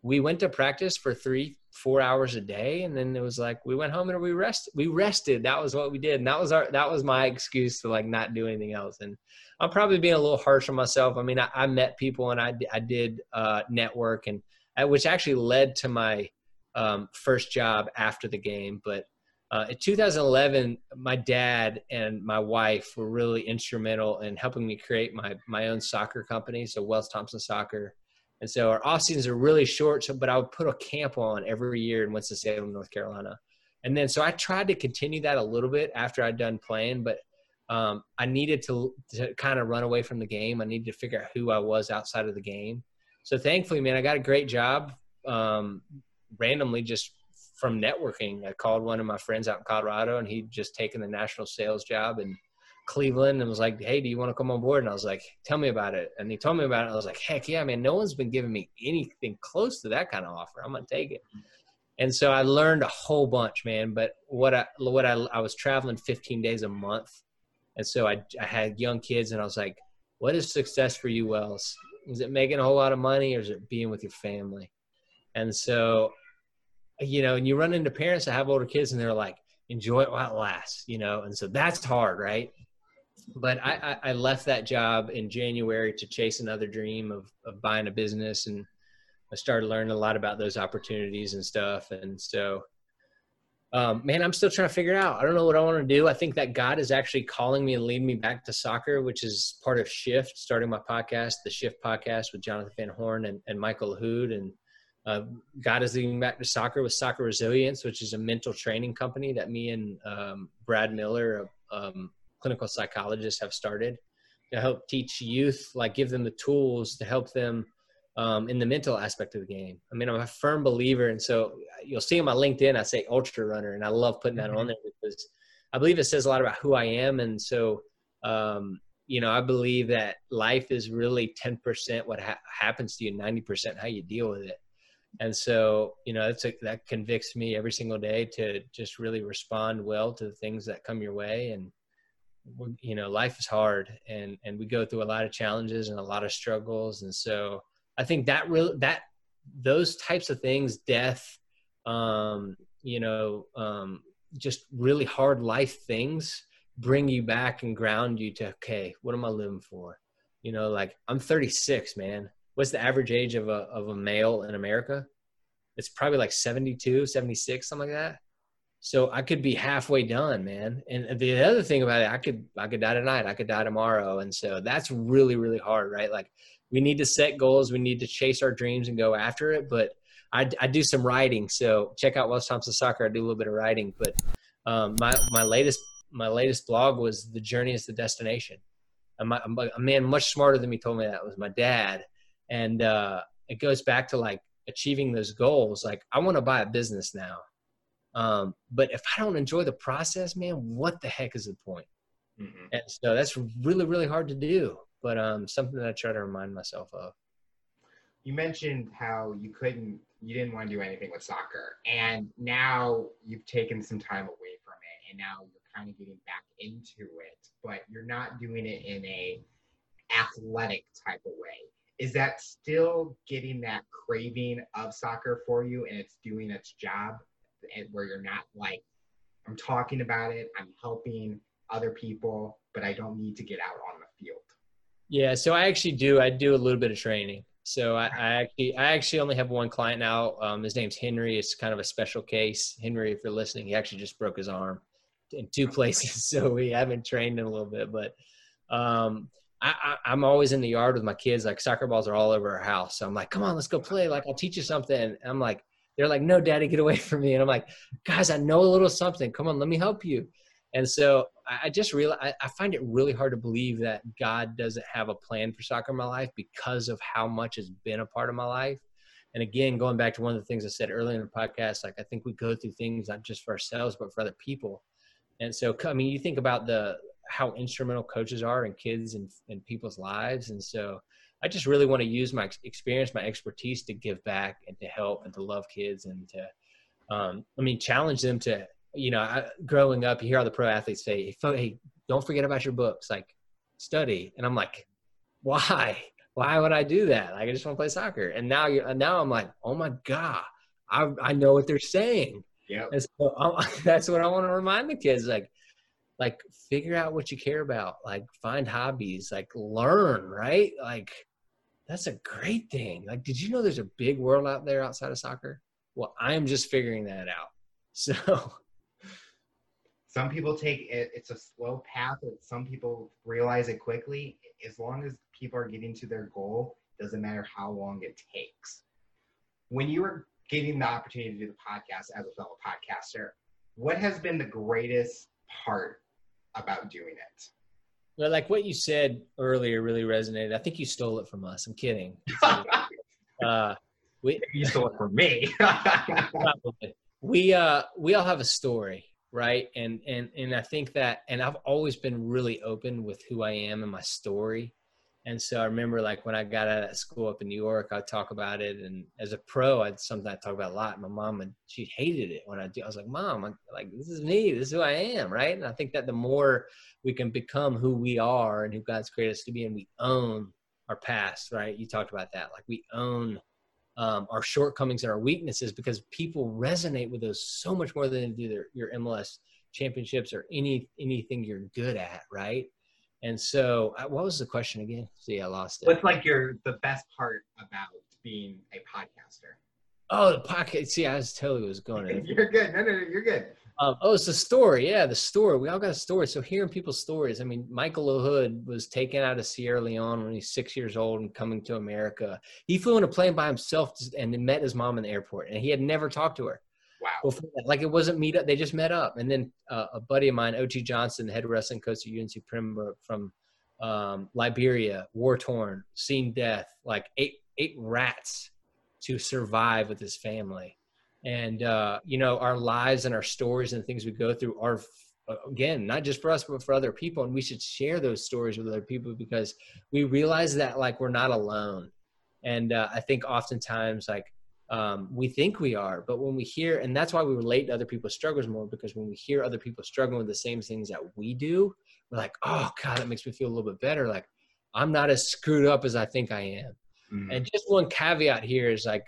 we went to practice for three, four hours a day, and then it was like we went home and we rested. We rested. That was what we did, and that was our that was my excuse to, like, not do anything else. And I'm probably being a little harsh on myself. I mean, I, I met people, and I I did uh, network, and which actually led to my um, first job after the game, but. Uh, in two thousand eleven, my dad and my wife were really instrumental in helping me create my my own soccer company, so Wells Thompson Soccer. And so our off seasons are really short, so, but I would put a camp on every year in Winston-Salem, North Carolina. And then so I tried to continue that a little bit after I'd done playing, but um, I needed to, to kind of run away from the game. I needed to figure out who I was outside of the game. So thankfully, man, I got a great job um, randomly just from networking. I called one of my friends out in Colorado, and he'd just taken the national sales job in Cleveland, and was like, hey, do you want to come on board? And I was like, tell me about it. And he told me about it. And I was like, heck yeah, man, no one's been giving me anything close to that kind of offer. I'm going to take it. And so I learned a whole bunch, man. But what I, what I, I was traveling fifteen days a month. And so I, I had young kids, and I was like, what is success for you, Wells? Is it making a whole lot of money, or is it being with your family? And so, you know, and you run into parents that have older kids, and they're like, enjoy it while it lasts, you know? And so that's hard, right? But I, I left that job in January to chase another dream of, of buying a business. And I started learning a lot about those opportunities and stuff. And so, um, man, I'm still trying to figure it out. I don't know what I want to do. I think that God is actually calling me and leading me back to soccer, which is part of Shift, starting my podcast, the Shift podcast with Jonathan Van Horn and, and Michael Hood. And Uh, God is leading back to soccer with Soccer Resilience, which is a mental training company that me and um, Brad Miller, a um, clinical psychologist, have started to help teach youth, like give them the tools to help them um, in the mental aspect of the game. I mean, I'm a firm believer. And so you'll see on my LinkedIn, I say ultra runner, and I love putting that mm-hmm. on there because I believe it says a lot about who I am. And so, um, you know, I believe that life is really ten percent what ha- happens to you, ninety percent how you deal with it. And so, you know, that's a, that convicts me every single day to just really respond well to the things that come your way. And we, you know, life is hard, and, and we go through a lot of challenges and a lot of struggles. And so I think that real that those types of things, death, um, you know, um, just really hard life things bring you back and ground you to, okay, what am I living for? You know, like I'm thirty-six, man. What's the average age of a, of a male in America? It's probably like seventy-two, seventy-six, something like that. So I could be halfway done, man. And the other thing about it, I could, I could die tonight, I could die tomorrow. And so that's really, really hard, right? Like we need to set goals. We need to chase our dreams and go after it. But I, I do some writing. So check out Wells Thompson Soccer. I do a little bit of writing, but um, my, my latest, my latest blog was The Journey Is the Destination. And my, a man much smarter than me told me that was my dad. And uh, it goes back to like achieving those goals. Like I want to buy a business now. Um, but if I don't enjoy the process, man, what the heck is the point? Mm-hmm. And so that's really, really hard to do, but, um, something that I try to remind myself of. You mentioned how you couldn't, you didn't want to do anything with soccer, and now you've taken some time away from it, and now you're kind of getting back into it, but you're not doing it in a athletic type of way. Is that still getting that craving of soccer for you, and it's doing its job? And where you're not like, I'm talking about it, I'm helping other people, but I don't need to get out on the field. Yeah, so I actually do. I do a little bit of training. So I, I actually, I actually only have one client now. Um, his name's Henry. It's kind of a special case. Henry, if you're listening, he actually just broke his arm in two places, so we haven't trained in a little bit. But um, I, I, I'm always in the yard with my kids. Like soccer balls are all over our house. So I'm like, come on, let's go play. Like I'll teach you something. And I'm like, they're like, no, daddy, get away from me. And I'm like, guys, I know a little something. Come on, let me help you. And so I just realized, I find it really hard to believe that God doesn't have a plan for soccer in my life because of how much has been a part of my life. And again, going back to one of the things I said earlier in the podcast, like I think we go through things not just for ourselves, but for other people. And so, I mean, you think about the how instrumental coaches are in kids and, and people's lives. And so I just really want to use my experience, my expertise to give back and to help and to love kids and to, um, I mean, challenge them to, you know, I, growing up, you hear all the pro athletes say, hey, don't forget about your books, like study. And I'm like, why? Why would I do that? Like, I just want to play soccer. And now you're, now I'm like, oh my God, I I know what they're saying. Yeah. And so I'm, that's what I want to remind the kids. Like, like figure out what you care about, like find hobbies, like learn, right? Like, that's a great thing. Like, did you know there's a big world out there outside of soccer? Well, I'm just figuring that out. So some people take it, it's a slow path, but some people realize it quickly. As long as people are getting to their goal, doesn't matter how long it takes. When you were getting the opportunity to do the podcast as a fellow podcaster, what has been the greatest part about doing it? Well, like what you said earlier really resonated. I think you stole it from us. I'm kidding. uh, we, you stole it from me. we uh, we all have a story, right? And and and I think that, and I've always been really open with who I am and my story. And so I remember, like when I got out of school up in New York, I'd talk about it. And as a pro, I'd something I talk about a lot. My mom, and she hated it when I do. I was like, Mom, I'm, like this is me. This is who I am, right? And I think that the more we can become who we are and who God's created us to be, and we own our past, right? You talked about that, like we own um, our shortcomings and our weaknesses, because people resonate with those so much more than they do their, your M L S championships or any anything you're good at, right? And so what was the question again? See, I lost it. What's like your, the best part about being a podcaster? Oh, the podcast. See, I was totally was going to. You're good. No, no, no, you're good. Um, oh, it's the story. Yeah, the story. We all got a story. So hearing people's stories. I mean, Michael LaHood was taken out of Sierra Leone when he's six years old and coming to America. He flew in a plane by himself and met his mom in the airport. And he had never talked to her. Wow. Before that. Like it wasn't meet up. They just met up. And then uh, a buddy of mine, O G Johnson, the head wrestling coach at U N C Prembrook from um, Liberia, war torn, seen death, like eight, eight rats to survive with his family. And, uh, you know, our lives and our stories and things we go through are, again, not just for us, but for other people. And we should share those stories with other people, because we realize that like we're not alone. And uh, I think oftentimes like, Um, we think we are, but when we hear, and that's why we relate to other people's struggles more, because when we hear other people struggling with the same things that we do, we're like, oh God, that makes me feel a little bit better. Like, I'm not as screwed up as I think I am. Mm-hmm. And just one caveat here is like,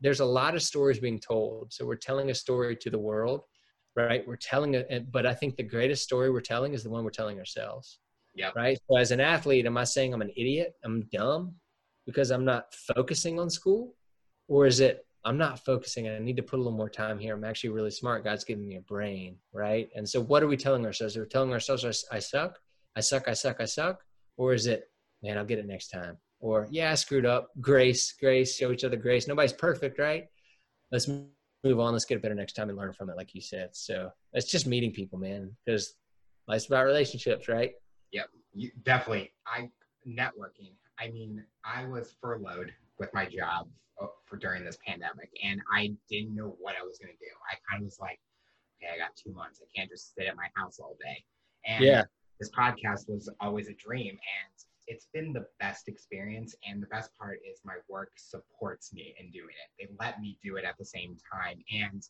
there's a lot of stories being told. So we're telling a story to the world, right? We're telling it, but I think the greatest story we're telling is the one we're telling ourselves. Yeah. Right. So as an athlete, am I saying I'm an idiot? I'm dumb because I'm not focusing on school? Or is it, I'm not focusing, I need to put a little more time here. I'm actually really smart. God's giving me a brain. Right. And so what are we telling ourselves? We're telling ourselves, I, I suck, I suck, I suck, I suck. Or is it, man, I'll get it next time. Or yeah, I screwed up. Grace, grace, show each other grace. Nobody's perfect, right? Let's move on. Let's get better next time and learn from it, like you said. So it's just meeting people, man, because life's about relationships, right? Yep, you, definitely. I networking. I mean, I was furloughed with my job for during this pandemic, and I didn't know what I was going to do. I kind of was like, okay, I got two months. I can't just sit at my house all day. And yeah. This podcast was always a dream, and it's been the best experience. And the best part is my work supports me in doing it. They let me do it at the same time. And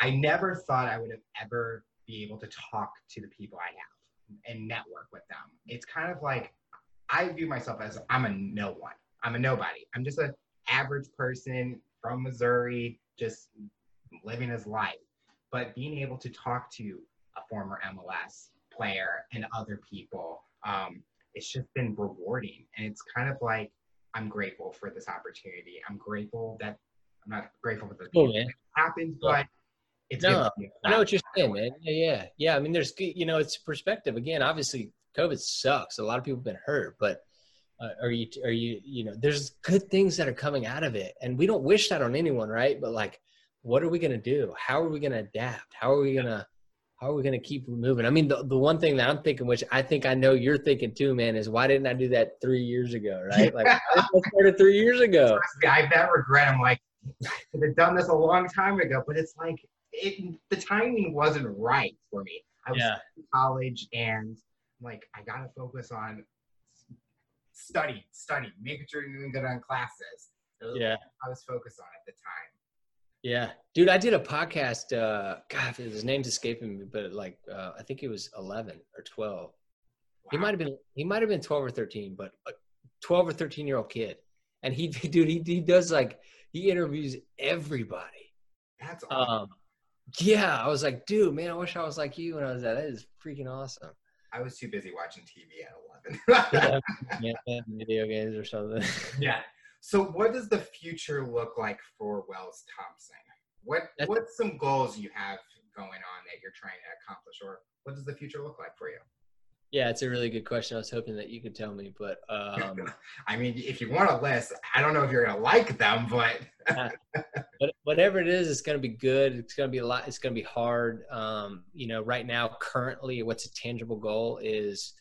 I never thought I would have ever be able to talk to the people I have and network with them. It's kind of like, I view myself as I'm a no one. I'm a nobody. I'm just an average person from Missouri, just living his life. But being able to talk to a former M L S player and other people, um, it's just been rewarding. And it's kind of like, I'm grateful for this opportunity. I'm grateful that I'm not grateful for the people that happened, but it's no, I know what you're saying, man. Yeah, yeah. Yeah. I mean, there's, you know, it's perspective. Again, obviously COVID sucks. A lot of people have been hurt, but uh, are you, are you, you know, there's good things that are coming out of it, and we don't wish that on anyone. Right. But like, what are we going to do? How are we going to adapt? How are we going to, How are we going to keep moving? I mean, the, the one thing that I'm thinking, which I think I know you're thinking too, man, is why didn't I do that three years ago, right? Like, I started three years ago. I bet regret. I'm like, I could have done this a long time ago, but it's like, it, the timing wasn't right for me. I was yeah. in college, and I'm like, I got to focus on study, study, making sure you're doing good on classes. So yeah. I was focused on at the time. Yeah, dude, I did a podcast, uh, God, his name's escaping me, but like, uh, I think it was eleven or twelve. Wow. He might've been, he might've been twelve or thirteen, but a twelve or thirteen year old kid. And he, dude, he, he does like, he interviews everybody. That's awesome. Um, yeah. I was like, dude, man, I wish I was like you when I was that. That is freaking awesome. I was too busy watching T V at eleven. yeah, yeah, video games or something. Yeah. So what does the future look like for Wells Thompson? What What's some goals you have going on that you're trying to accomplish, or what does the future look like for you? Yeah, it's a really good question. I was hoping that you could tell me, but um, I mean, if you want a list, I don't know if you're gonna like them, but but whatever it is, it's gonna be good. It's gonna be a lot. It's gonna be hard. Um, you know, right now, currently, what's a tangible goal is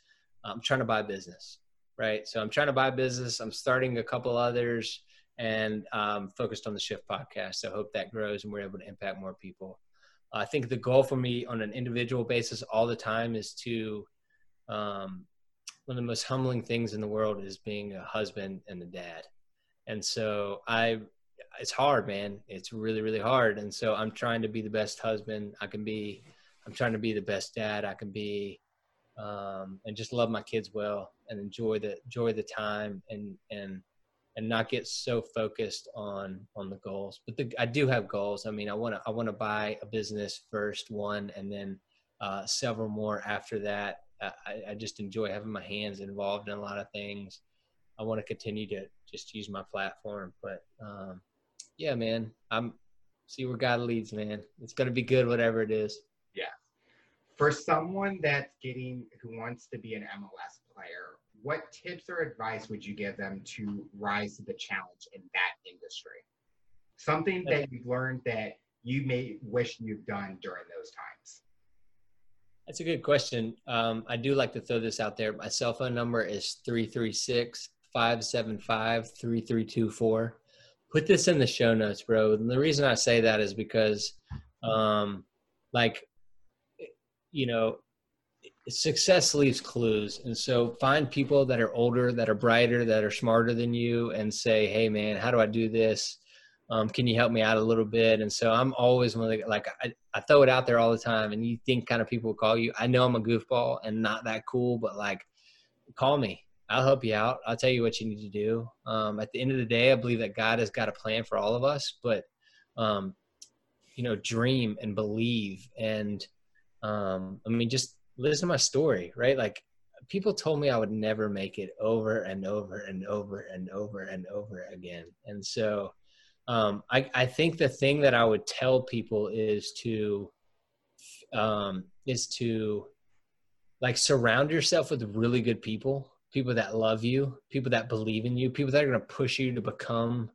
I'm trying to buy a business. Right. So I'm trying to buy a business. I'm starting a couple others, and um, focused on the Shift podcast. So I hope that grows and we're able to impact more people. I think the goal for me on an individual basis all the time is to, um, one of the most humbling things in the world is being a husband and a dad. And so I, it's hard, man. It's really, really hard. And so I'm trying to be the best husband I can be. I'm trying to be the best dad I can be. Um, and just love my kids well, and enjoy the enjoy the time, and and and not get so focused on on the goals. But the, I do have goals. I mean, I want to I want to buy a business first, one, and then uh, several more after that. I, I just enjoy having my hands involved in a lot of things. I want to continue to just use my platform. But um, yeah, man, I'm see where God leads, man. It's gonna be good, whatever it is. Yeah. For someone that's getting, who wants to be an M L S player, what tips or advice would you give them to rise to the challenge in that industry? Something that you've learned that you may wish you've done during those times. That's a good question. Um, I do like to throw this out there. My cell phone number is three three six, five seven five, three three two four. Put this in the show notes, bro. And the reason I say that is because um, like, you know, success leaves clues. And so find people that are older, that are brighter, that are smarter than you, and say, hey man, how do I do this? Um, can you help me out a little bit? And so I'm always one of the, like, I, I throw it out there all the time, and you think kind of people will call you. I know I'm a goofball and not that cool, but like, call me. I'll help you out. I'll tell you what you need to do. Um, at the end of the day, I believe that God has got a plan for all of us, but, um, you know, dream and believe. And, um, I mean, just listen to my story, right? Like, people told me I would never make it over and over and over and over and over again. And so, Um, I, I think the thing that I would tell people is to, um, is to like surround yourself with really good people, people that love you, people that believe in you, people that are going to push you to become,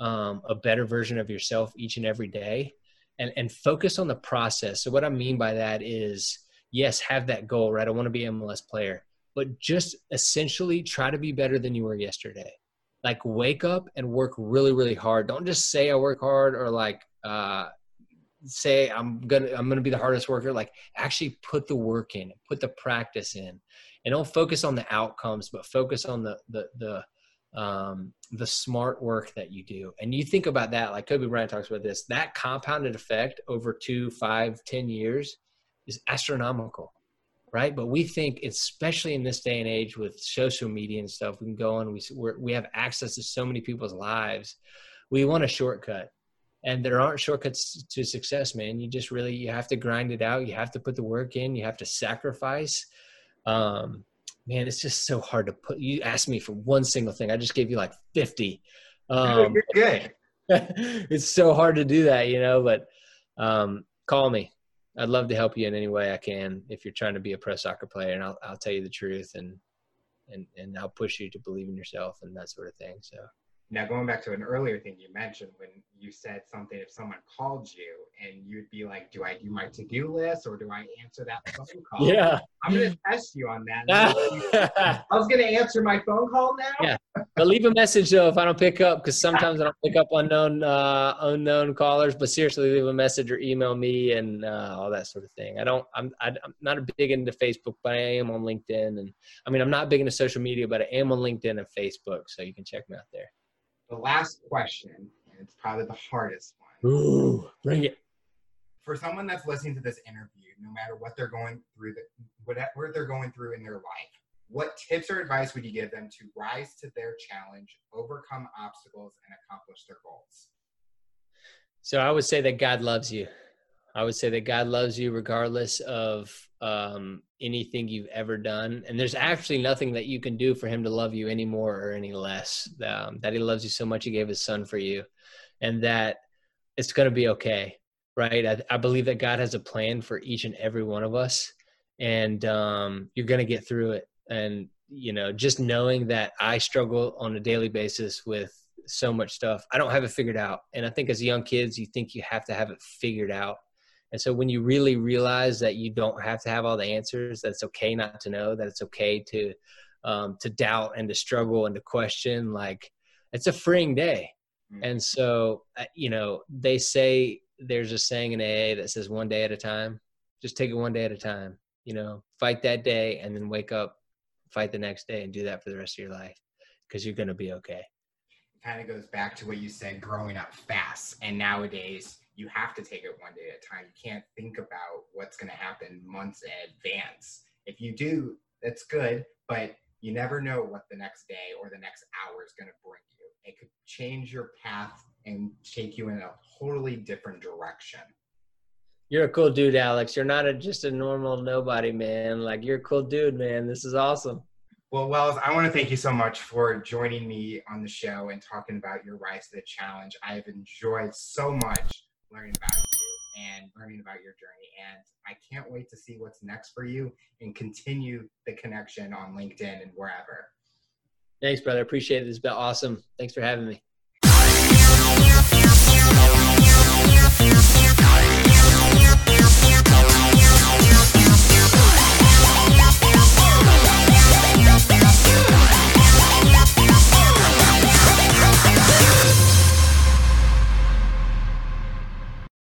um, a better version of yourself each and every day, and, and focus on the process. So what I mean by that is, yes, have that goal, right? I want to be an M L S player, but just essentially try to be better than you were yesterday. Like, wake up and work really, really hard. Don't just say I work hard, or like uh, say I'm gonna I'm gonna be the hardest worker. Like, actually put the work in, put the practice in, and don't focus on the outcomes, but focus on the the the um, the smart work that you do. And you think about that, like Kobe Bryant talks about this. That compounded effect over two, five, ten years is astronomical. Right. But we think, especially in this day and age with social media and stuff, we can go on, we we're, we have access to so many people's lives. We want a shortcut, and there aren't shortcuts to success, man. You just really, you have to grind it out. You have to put the work in, you have to sacrifice. Um, man, it's just so hard to put, you asked me for one single thing. I just gave you like fifty. Um, You're good. It's so hard to do that, you know, but um, call me. I'd love to help you in any way I can if you're trying to be a pro soccer player, and I'll I'll tell you the truth, and and and I'll push you to believe in yourself and that sort of thing. So now, going back to an earlier thing you mentioned, when you said something, if someone called you and you'd be like, do I do my to-do list, or do I answer that phone call? Yeah. I'm going to test you on that. I was going to answer my phone call now. Yeah. But leave a message though if I don't pick up, because sometimes I don't pick up unknown uh, unknown callers. But seriously, leave a message or email me and uh, all that sort of thing. I don't. I'm. I, I'm not big into Facebook, but I am on LinkedIn, and I mean, I'm not big into social media, but I am on LinkedIn and Facebook, so you can check me out there. The last question, and it's probably the hardest one. Ooh, bring it. For someone that's listening to this interview, no matter what they're going through, the, whatever they're going through in their life, what tips or advice would you give them to rise to their challenge, overcome obstacles, and accomplish their goals? So I would say that God loves you. I would say that God loves you regardless of um, anything you've ever done. And there's actually nothing that you can do for him to love you any more or any less, um, that he loves you so much he gave his son for you, and that it's going to be okay, right? I, I believe that God has a plan for each and every one of us, and um, you're going to get through it. And, you know, just knowing that I struggle on a daily basis with so much stuff. I don't have it figured out. And I think as young kids, you think you have to have it figured out. And so when you really realize that you don't have to have all the answers, that it's okay not to know, that it's okay to um, to doubt and to struggle and to question, like, it's a freeing day. Mm-hmm. And so, you know, they say, there's a saying in A A that says one day at a time. Just take it one day at a time, you know, fight that day and then wake up, fight the next day, and do that for the rest of your life, because you're going to be okay. It kind of goes back to what you said, growing up fast. And nowadays, you have to take it one day at a time. You can't think about what's going to happen months in advance. If you do, that's good, but you never know what the next day or the next hour is going to bring you. It could change your path and take you in a totally different direction. You're a cool dude, Alex. You're not a, just a normal nobody, man. Like, you're a cool dude, man. This is awesome. Well, Wells, I want to thank you so much for joining me on the show and talking about your rise to the challenge. I've enjoyed so much learning about you and learning about your journey. And I can't wait to see what's next for you and continue the connection on LinkedIn and wherever. Thanks, brother. Appreciate it. It's been awesome. Thanks for having me.